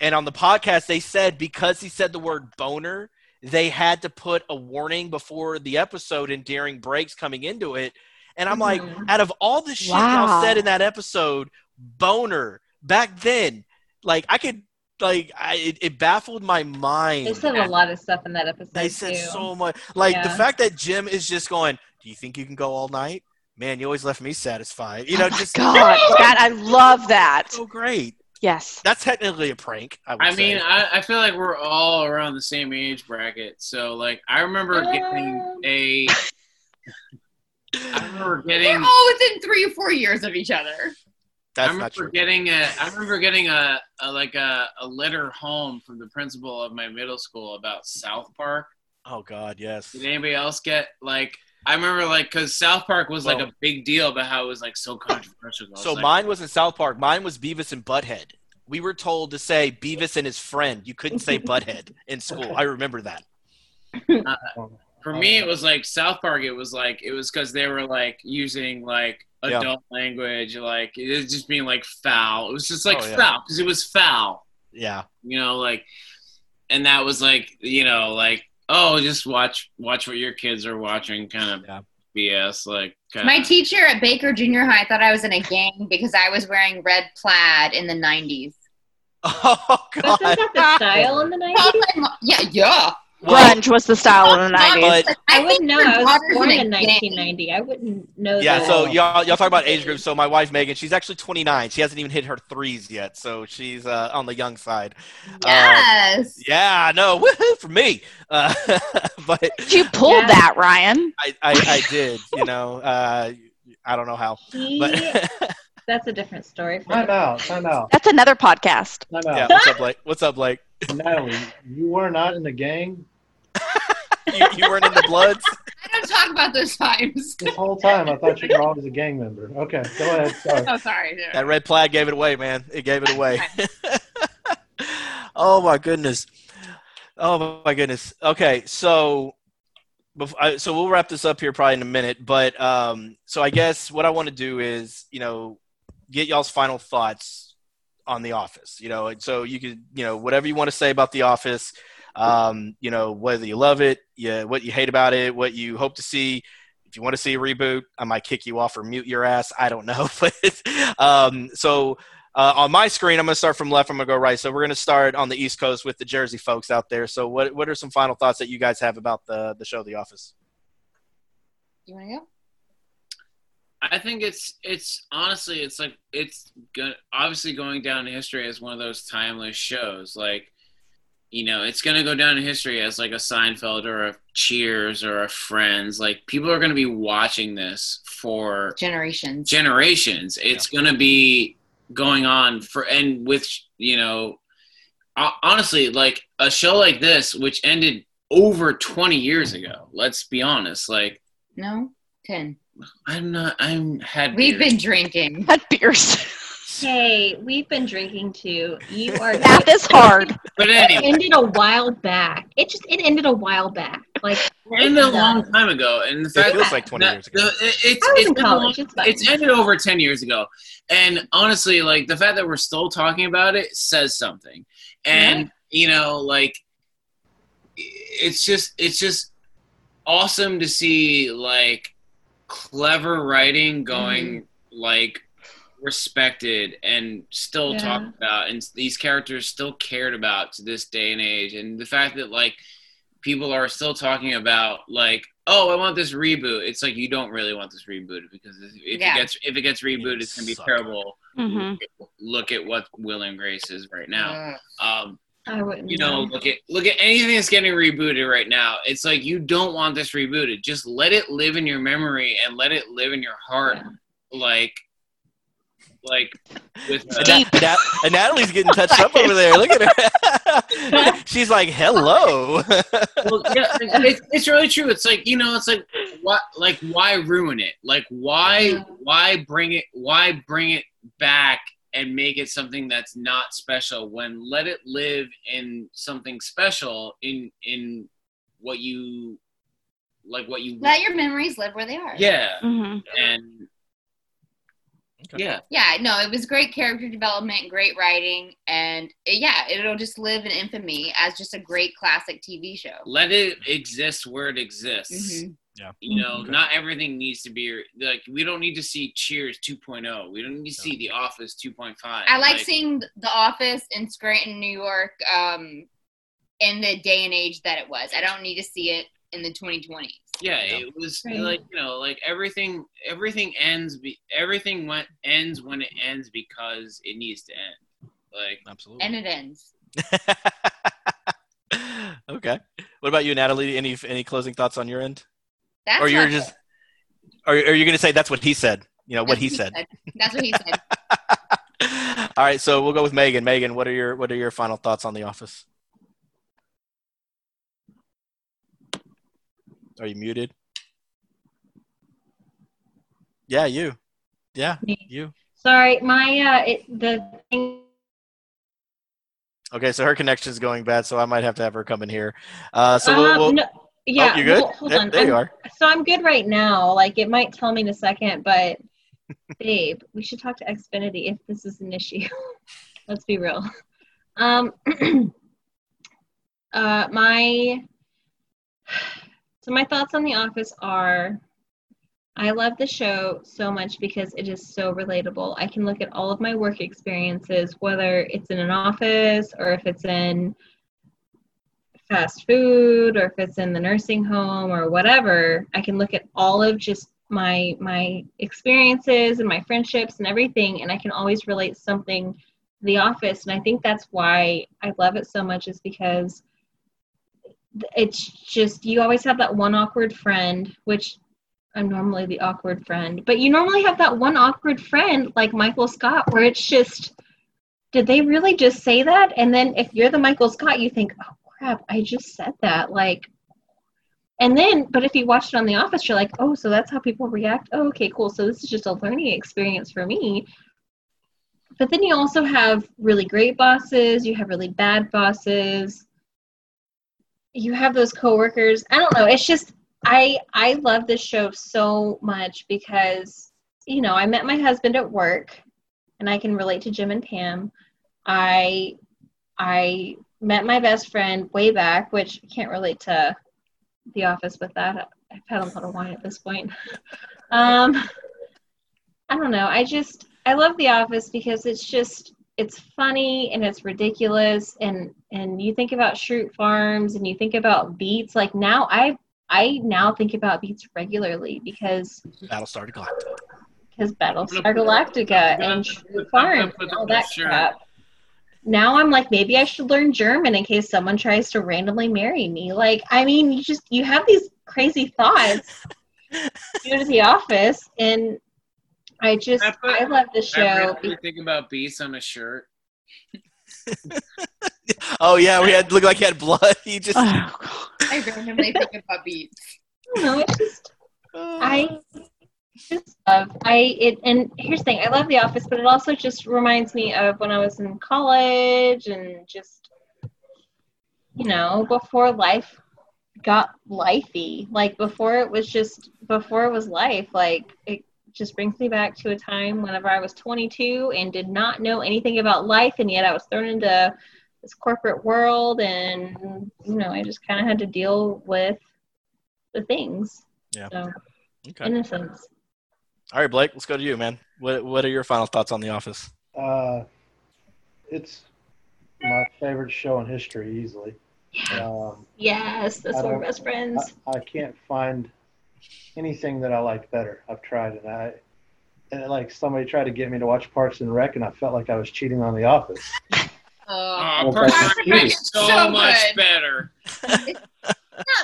And on the podcast, they said because he said the word boner, they had to put a warning before the episode and during breaks coming into it. And I'm like, mm-hmm. out of all the shit wow. y'all said in that episode, boner, back then, like I could, like I, it, it baffled my mind. They said a lot of stuff in that episode. They said too. so much. Like yeah. the fact that Jim is just going, do you think you can go all night? Man, you always left me satisfied. You know, oh my just God, that, I love that. So great. Yes. That's technically a prank. I, would I mean, I, I feel like we're all around the same age bracket. So, like, I remember um, getting a. I remember getting. We're all within three or four years of each other. That's I remember not true. Getting a, I remember getting a, a like a, a letter home from the principal of my middle school about South Park. Oh God, yes. Did anybody else get like? I remember, like, because South Park was, well, like, a big deal about how it was, like, so controversial. Was, so like, mine wasn't South Park. Mine was Beavis and Butthead. We were told to say Beavis and his friend. You couldn't say Butthead in school. I remember that. Uh, for me, it was, like, South Park, it was, like, it was because they were, like, using, like, adult yeah. language. Like, it was just being, like, foul. It was just, like, oh, yeah. foul because it was foul. Yeah. You know, like, and that was, like, you know, like, oh, just watch watch what your kids are watching, kind of yeah. B S. Like kinda. My teacher at Baker Junior High thought I was in a gang because I was wearing red plaid in the nineties. Oh, God. Wasn't that the style in the nineties? Yeah, yeah. Grunge was the style in the nineties. But I wouldn't know. I was born in nineteen ninety. I wouldn't know yeah, that. Yeah, so y'all, y'all talk about age groups. So my wife, Megan, she's actually twenty-nine. She hasn't even hit her threes yet, so she's uh, on the young side. Yes. Um, yeah, no, woohoo for me. Uh, but you pulled yeah. that, Ryan. I, I, I did, you know. Uh, I don't know how. But that's a different story. For time me. out, time out. That's another podcast. Time out. Yeah, what's up, Blake? What's up, Blake? Natalie, you were not in the gang. You, you weren't in the Bloods? I don't talk about those times. This whole time, I thought you were always a gang member. Okay, go ahead. Sorry. Oh, sorry. Yeah. That red plaid gave it away, man. It gave it away. Oh, my goodness. Oh, my goodness. Okay, so before I, so we'll wrap this up here probably in a minute. But um, so I guess what I want to do is, you know, get y'all's final thoughts on The Office, you know, and so you could, you know, whatever you want to say about The Office. Um, you know, whether you love it, yeah, what you hate about it, what you hope to see. If you want to see a reboot, I might kick you off or mute your ass. I don't know. But um, so uh, on my screen, I'm going to start from left. I'm going to go right. So we're going to start on the East Coast with the Jersey folks out there. So what what are some final thoughts that you guys have about the the show, The Office? You want to go? I think it's it's honestly it's like it's good, obviously going down in history as one of those timeless shows. Like, you know, it's going to go down in history as like a Seinfeld or a Cheers or a Friends. Like, people are going to be watching this for generations. Generations. It's yeah. going to be going on for, and with, you know, honestly, like a show like this, which ended over twenty years ago. Let's be honest. Like, no, ten. I'm not, I'm had We've beers. been drinking. Had beers. Hey, we've been drinking too. You are that is hard. But anyway. It ended a while back. It just, it ended a while back. Like, it ended a long time ago. And the fact it feels like twenty years ago. It's, it's, I was in college. Long, it's, it's ended over ten years ago. And honestly, like, the fact that we're still talking about it says something. And, yeah. you know, like, it's just, it's just awesome to see, like, clever writing going mm-hmm. like respected and still yeah. talked about, and these characters still cared about to this day and age, and the fact that like people are still talking about like, oh, I want this reboot. It's like, you don't really want this rebooted, because if yeah. it gets if it gets rebooted, it's gonna be Suck. terrible. Mm-hmm. Look at what Will and Grace is right now. Yeah. Um, I wouldn't you know, know, look at look at anything that's getting rebooted right now. It's like, you don't want this rebooted. Just let it live in your memory and let it live in your heart. Yeah. Like, like with uh, deep. Nat- and Natalie's getting touched up over there. Look at her. She's like, hello. Well, yeah, it's, it's really true. It's like, you know, it's like, what, like, why ruin it? Like, why, why bring it? Why bring it back? And make it something that's not special, when let it live in something special, in in what you like, what you let your memories live where they are. Yeah. Mm-hmm. And okay. yeah yeah no it was great character development, great writing, and it, yeah it'll just live in infamy as just a great classic T V show. Let it exist where it exists. Mm-hmm. Yeah. You know, okay. not everything needs to be like, we don't need to see Cheers two point oh. We don't need to see no. The Office two point five. I like, like seeing The Office in Scranton, New York, um, in the day and age that it was. I don't need to see it in the twenty twenties. Yeah, no. It was right. like, you know, like everything everything ends be, everything went, ends when it ends because it needs to end. Like, absolutely. And it ends. Okay. What about you, Natalie? Any any closing thoughts on your end? That's or you're just, or are you going to say that's what he said? You know what he, he said. said. That's what he said. All right, so we'll go with Megan. Megan, what are your what are your final thoughts on The Office? Are you muted? Yeah, you. Yeah, you. Sorry, my uh, it, the thing. Okay, so her connection is going bad, so I might have to have her come in here. Uh, so we'll. Um, we'll no- Yeah, oh, you good? Well, hold there, on. There you are. So I'm good right now. Like, it might tell me in a second, but babe, we should talk to Xfinity if this is an issue. Let's be real. Um, uh, my so my thoughts on The Office are, I love the show so much because it is so relatable. I can look at all of my work experiences, whether it's in an office or if it's in fast food or if it's in the nursing home or whatever. I can look at all of just my my experiences and my friendships and everything, and I can always relate something to The Office. And I think that's why I love it so much, is because it's just, you always have that one awkward friend, which I'm normally the awkward friend, but you normally have that one awkward friend like Michael Scott, where it's just, did they really just say that? And then if you're the Michael Scott, you think, oh, I just said that, like, and then, but if you watched it on The Office, you're like, oh, so that's how people react. Oh, okay, cool. So this is just a learning experience for me. But then you also have really great bosses. You have really bad bosses. You have those coworkers. I don't know. It's just, I, I love this show so much because, you know, I met my husband at work, and I can relate to Jim and Pam. I, I met my best friend way back, which I can't relate to The Office with that. I've had a lot of wine at this point. Um, I don't know. I just, I love The Office because it's just, it's funny and it's ridiculous. And, and you think about Shroot Farms and you think about Beats. Like now I, I now think about Beats regularly because Battlestar Galactica. Because Battlestar Galactica and Shroot Farms and all that crap. Now I'm like, maybe I should learn German in case someone tries to randomly marry me. Like, I mean, you just, you have these crazy thoughts due to The Office. And I just, I, put, I love the show. I really think about Beast on a shirt. Oh, yeah. We had, looked like he had blood. He just. Oh, God. I randomly think about Beats. I don't know. It's just, oh. I just love I it and here's the thing, I love The Office, but it also just reminds me of when I was in college and just, you know, before life got lifey, like before it was just before it was life. Like it just brings me back to a time whenever I was twenty-two and did not know anything about life, and yet I was thrown into this corporate world, and you know, I just kind of had to deal with the things. Yeah. So, okay. Innocence. All right, Blake, let's go to you, man. What What are your final thoughts on The Office? Uh, it's my favorite show in history, easily. Yes, um, yes that's one of my best friends. I, I can't find anything that I like better. I've tried, and I and like somebody tried to get me to watch Parks and Rec, and I felt like I was cheating on The Office. Oh, Parks and Rec is so, so much good. Better.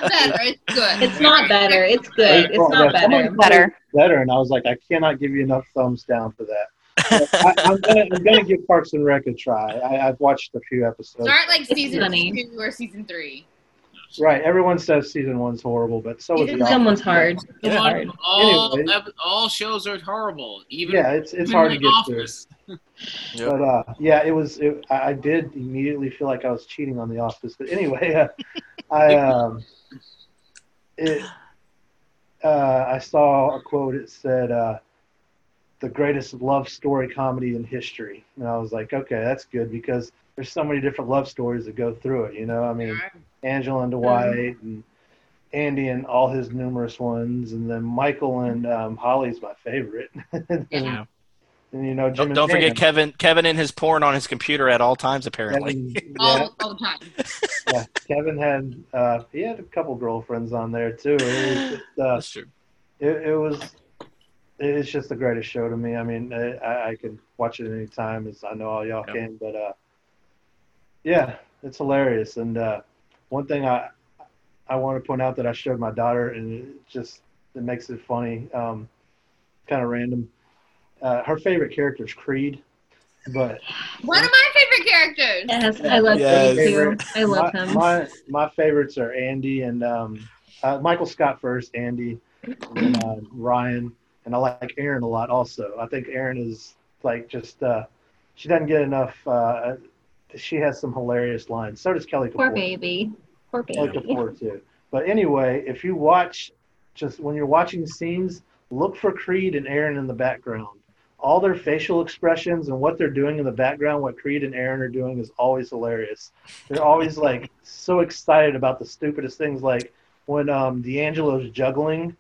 Not better. It's good. It's not better. It's good. It's not better. Better. Better. And I was like, I cannot give you enough thumbs down for that. I, I'm gonna, I'm gonna give Parks and Rec a try. I, I've watched a few episodes. Start like season two or season three. Right. Everyone says season one's horrible, but so is the Office. Someone's hard. It's hard. All anyway, all shows are horrible. Even yeah, it's it's hard to get Office. Through. Yep. But uh, yeah, it was. It, I did immediately feel like I was cheating on The Office, but anyway. Uh, I um, it, uh, I saw a quote. It said, uh, "The greatest love story comedy in history," and I was like, "Okay, that's good because there's so many different love stories that go through it." You know, I mean, Angela and Dwight, mm-hmm. and Andy and all his numerous ones, and then Michael and um, Holly's my favorite. and, yeah. And you know, Jim don't, don't forget Kevin. Kevin and his porn on his computer at all times, apparently. Kevin, yeah. all, all the time. Yeah, Kevin had uh, he had a couple girlfriends on there too. It was just, uh, that's true. It, it was. It's just the greatest show to me. I mean, I, I can watch it any time, as I know all y'all yeah. can. But uh, yeah, it's hilarious. And uh, one thing I I want to point out that I showed my daughter, and it just it makes it funny, um, kind of random. Uh, her favorite character is Creed, but one of my favorite characters. Yes, I love yes. Creed too. I love my, him. My my favorites are Andy and um, uh, Michael Scott first, Andy, and, uh, Ryan, and I like Erin a lot. Also, I think Erin is like just uh, she doesn't get enough. Uh, she has some hilarious lines. So does Kelly Kapoor. Poor baby. Poor baby. Kelly Kapoor too. But anyway, if you watch, just when you're watching scenes, look for Creed and Erin in the background. All their facial expressions and what they're doing in the background, what Creed and Erin are doing, is always hilarious. They're always like so excited about the stupidest things, like when um, D'Angelo's juggling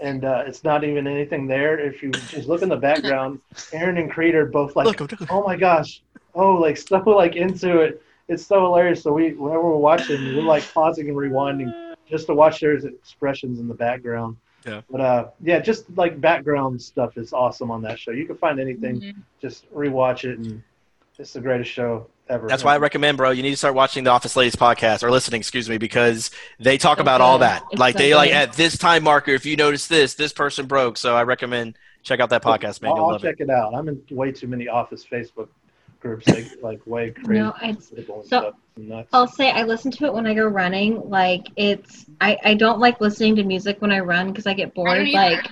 and uh, it's not even anything there. If you just look in the background, Erin and Creed are both like, look, oh my gosh, oh, like so like into it. It's so hilarious. So we, whenever we're watching, we're like pausing and rewinding just to watch their expressions in the background. Yeah. But uh, yeah, just like background stuff is awesome on that show. You can find anything, mm-hmm. just rewatch it, and it's the greatest show ever. That's ever. why I recommend, bro. You need to start watching the Office Ladies podcast or listening, excuse me, because they talk about all that. It's like so they good. Like at this time marker, if you notice this, this person broke. So I recommend check out that podcast, man. I'll, You'll I'll love check it. it out. I'm in way too many Office Facebook groups. They like way crazy. No, I, so I'll say I listen to it when I go running. Like it's I, I don't like listening to music when I run because I get bored. Like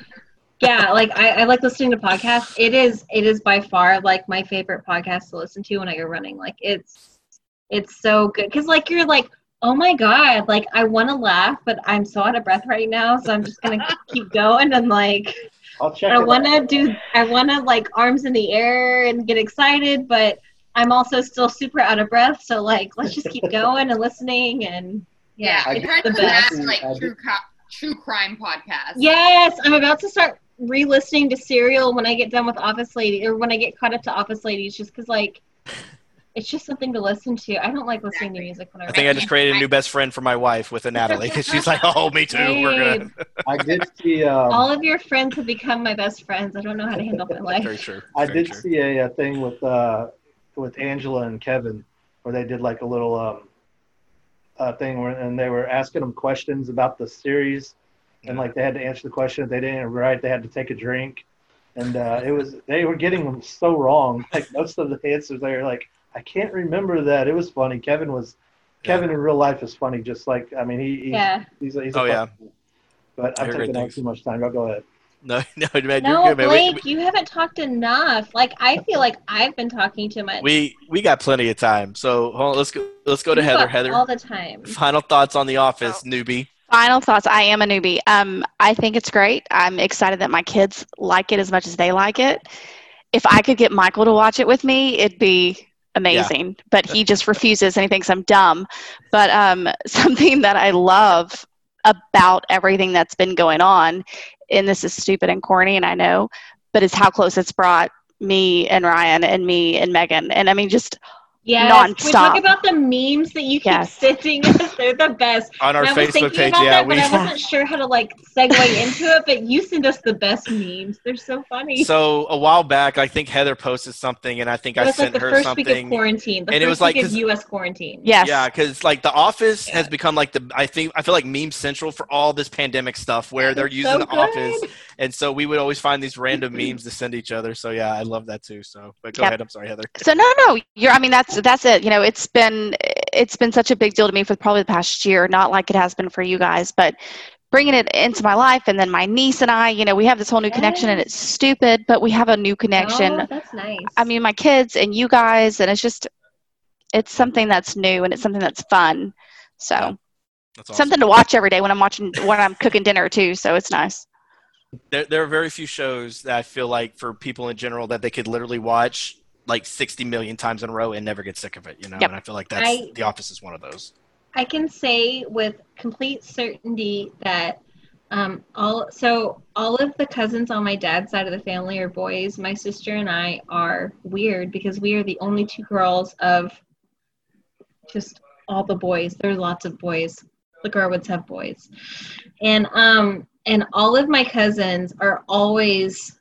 yeah, like I, I like listening to podcasts. It is it is by far like my favorite podcast to listen to when I go running. Like it's it's so good because like you're like, oh my God, like I want to laugh but I'm so out of breath right now, so I'm just gonna keep going and like. I'll check I want to do, I want to like arms in the air and get excited, but I'm also still super out of breath, so like let's just keep going and listening and yeah. yeah it's I, the best last, like true co- true crime podcast. Yes, I'm about to start re-listening to Serial when I get done with Office Ladies, or when I get caught up to Office Ladies, just because like it's just something to listen to. I don't like listening exactly. to music when I. I think I just created a new best friend for my wife with a Natalie. She's like, oh, me too. Babe. We're good. I did see. Um, All of your friends have become my best friends. I don't know how to handle my life. Very true. Very I did true. see a, a thing with uh, with Angela and Kevin, where they did like a little um, uh, thing, where, and they were asking them questions about the series. And like they had to answer the question. If they didn't write, they had to take a drink, and uh, it was they were getting them so wrong. Like most of the answers, they were like, "I can't remember that." It was funny. Kevin was, yeah. Kevin in real life is funny. Just like I mean, he he's yeah. he's, he's, he's oh a yeah. Guy. But I'm taking up too much time. Y'all go ahead. No, no, man, no, you're good, man. Blake, we, you haven't talked enough. Like I feel like I've been talking too much. We we got plenty of time. So hold on, let's go. Let's go to you Heather. Heather, all the time. Final thoughts on The Office, oh. newbie. Final thoughts. I am a newbie. Um, I think it's great. I'm excited that my kids like it as much as they like it. If I could get Michael to watch it with me, it'd be amazing. Yeah. But he just refuses and he thinks I'm dumb. But um, something that I love about everything that's been going on, and this is stupid and corny and I know, but is how close it's brought me and Ryan and me and Megan. And I mean, just... Yes, non-stop. We talk about the memes that you keep yes. sending us. They're the best. On our Facebook page, yeah. That, we... but I wasn't sure how to like segue into it, but you send us the best memes. They're so funny. So a while back, I think Heather posted something, and I think I sent like her something. It was the first week of quarantine. The and first it was like, week of U S quarantine. Yes. Yeah, because like The Office yeah. has become like the, I think, I feel like meme central for all this pandemic stuff where that they're using so The good. Office. And so we would always find these random memes to send each other. So yeah, I love that too. So, but go yep. ahead. I'm sorry, Heather. So no, no, you're, I mean, that's, So that's it. You know, it's been it's been such a big deal to me for probably the past year, not like it has been for you guys, but bringing it into my life. And then my niece and I, you know, we have this whole new yes. connection, and it's stupid, but we have a new connection. Oh, that's nice. I mean, my kids and you guys, and it's just, it's something that's new and it's something that's fun. So yeah. that's awesome. Something to watch every day when I'm watching, when I'm cooking dinner too. So it's nice. There, there are very few shows that I feel like for people in general that they could literally watch like sixty million times in a row and never get sick of it, you know? Yep. And I feel like that's, I, The Office is one of those. I can say with complete certainty that um, all, so all of the cousins on my dad's side of the family are boys. My sister and I are weird because we are the only two girls of just all the boys. There are lots of boys. The Garwoods have boys. And, um, and all of my cousins are always...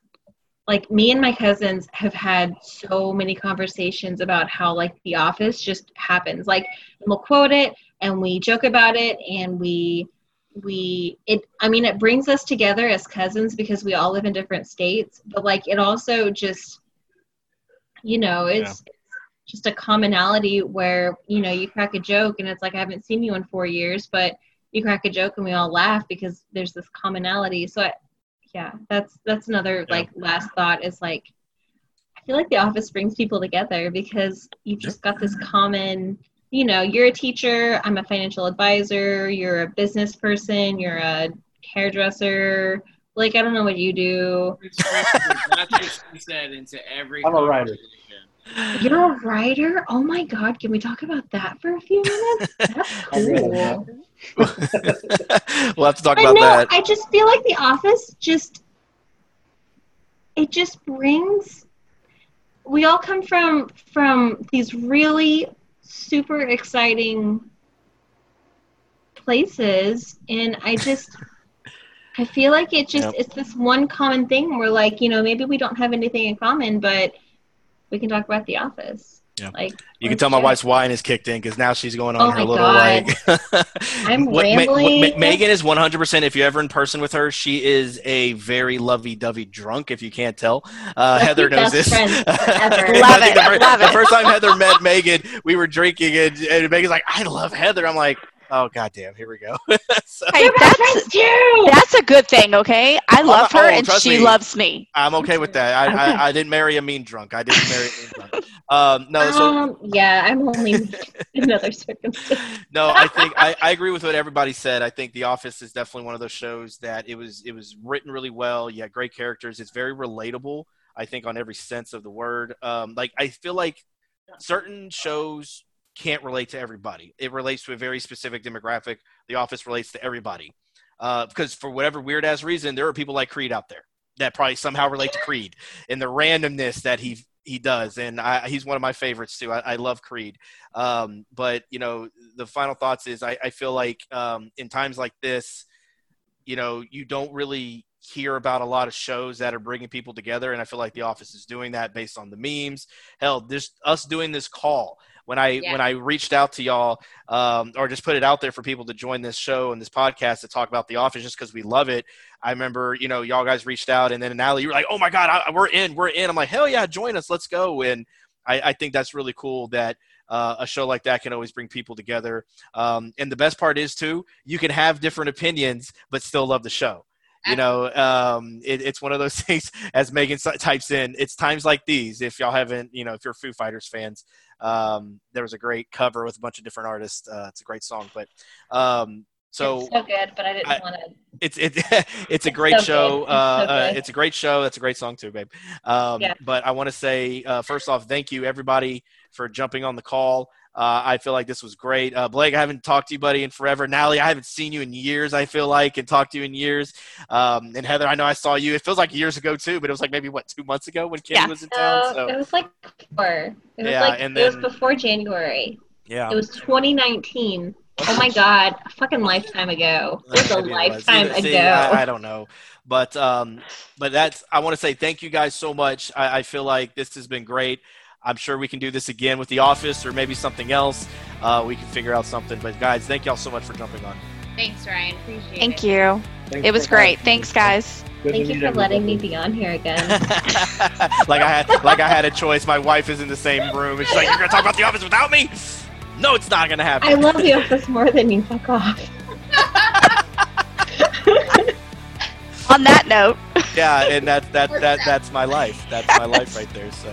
Like, me and my cousins have had so many conversations about how, like, The Office just happens. Like, and we'll quote it, and we joke about it, and we, we, it, I mean, it brings us together as cousins because we all live in different states. But, like, it also just, you know, it's, yeah. it's just a commonality where, you know, you crack a joke, and it's like, I haven't seen you in four years, but you crack a joke, and we all laugh because there's this commonality. So, I, Yeah, that's that's another yeah. like last thought is like I feel like The Office brings people together because you've just got this common, you know, you're a teacher, I'm a financial advisor, you're a business person, you're a hairdresser. Like, I don't know what you do. I'm a writer. You're a writer? Oh my God, can we talk about that for a few minutes? That's cool. We'll have to talk about I know, that. I just feel like The Office just, it just brings, we all come from from these really super exciting places, and I just, I feel like it just, yep. it's this one common thing where, like, you know, maybe we don't have anything in common, but we can talk about The Office. Yeah. Like, you can tell my wife's wine is kicked in because now she's going on oh her little God. like. I'm what, rambling. Ma- what, Ma- Megan is one hundred percent. If you're ever in person with her, she is a very lovey-dovey drunk. If you can't tell, uh, Heather knows this. Love it. The, first, love the it. first time Heather met Megan, we were drinking, and, and Megan's like, "I love Heather." I'm like, "Oh goddamn, here we go." so, hey, that's, that's a good thing, okay? I love oh, her, oh, and she me. loves me. I'm okay with that. I, okay. I, I didn't marry a mean drunk. I didn't marry a mean drunk. Um, no, so um, yeah, I'm only in another circumstance. No, I think I, I agree with what everybody said. I think The Office is definitely one of those shows that it was it was written really well. You had great characters. It's very relatable, I think, on every sense of the word. Um, like I feel like certain shows can't relate to everybody. It relates to a very specific demographic. The Office relates to everybody. Uh, because for whatever weird-ass reason, there are people like Creed out there that probably somehow relate to Creed and the randomness that he he does. And I, he's one of my favorites, too. I, I love Creed. Um, but, you know, the final thoughts is I, I feel like um, in times like this, you know, you don't really hear about a lot of shows that are bringing people together. And I feel like The Office is doing that based on the memes. Hell, this us doing this call. When I yeah. when I reached out to y'all um, or just put it out there for people to join this show and this podcast to talk about The Office just because we love it, I remember, you know, y'all guys reached out and then Natalie, you were like, oh, my God, I, we're in, we're in. I'm like, hell yeah, join us. Let's go. And I, I think that's really cool that uh, a show like that can always bring people together. Um, and the best part is, too, you can have different opinions but still love the show. You know, um, it, it's one of those things, as Megan types in, it's times like these. If y'all haven't, you know, if you're Foo Fighters fans, um, there was a great cover with a bunch of different artists. Uh, it's a great song, but um, so, it's so good, but I didn't I, want to. It's, it, it's, it's a great so show. It's, uh, so uh, it's a great show. That's a great song too, babe. Um, yeah. But I want to say, uh, first off, thank you everybody for jumping on the call. Uh, I feel like this was great. Uh, Blake, I haven't talked to you, buddy, in forever. Natalie, I haven't seen you in years, I feel like, and talked to you in years. Um, and Heather, I know I saw you. It feels like years ago, too, but it was like maybe, what, two months ago when Kenny yeah. was in town? So. It was like before. It was, yeah, like, and then, it was before January. Yeah. It was twenty nineteen. Oh, my God. A fucking lifetime ago. It was a lifetime was. Either, ago. See, I, I don't know. But, um, but that's – I want to say thank you guys so much. I, I feel like this has been great. I'm sure we can do this again with The Office or maybe something else. Uh, we can figure out something. But, guys, thank y'all so much for jumping on. Thanks, Ryan. Appreciate thank it. You. Thanks it was great. Time. Thanks, guys. Good thank you for letting me be on here again. like I had like I had a choice. My wife is in the same room. It's like, you're going to talk about The Office without me? No, it's not going to happen. I love The Office more than you. Fuck off. On that note. Yeah, and that, that, that, that's my life. That's my life right there. So,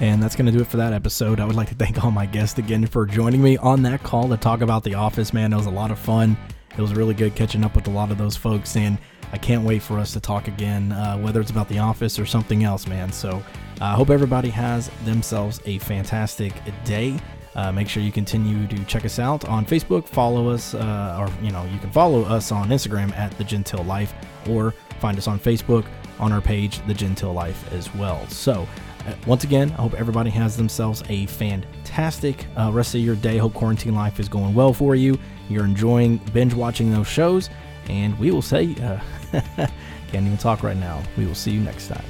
and that's going to do it for that episode. I would like to thank all my guests again for joining me on that call to talk about The Office, man. It was a lot of fun. It was really good catching up with a lot of those folks, and I can't wait for us to talk again, uh, whether it's about The Office or something else, man. So I uh, hope everybody has themselves a fantastic day. Uh, make sure you continue to check us out on Facebook, follow us, uh, or, you know, you can follow us on Instagram at The Gentile Life, or find us on Facebook on our page, The Gentile Life as well. So uh, once again, I hope everybody has themselves a fantastic uh, rest of your day. Hope quarantine life is going well for you. You're enjoying binge watching those shows, and we will say, uh, can't even talk right now. We will see you next time.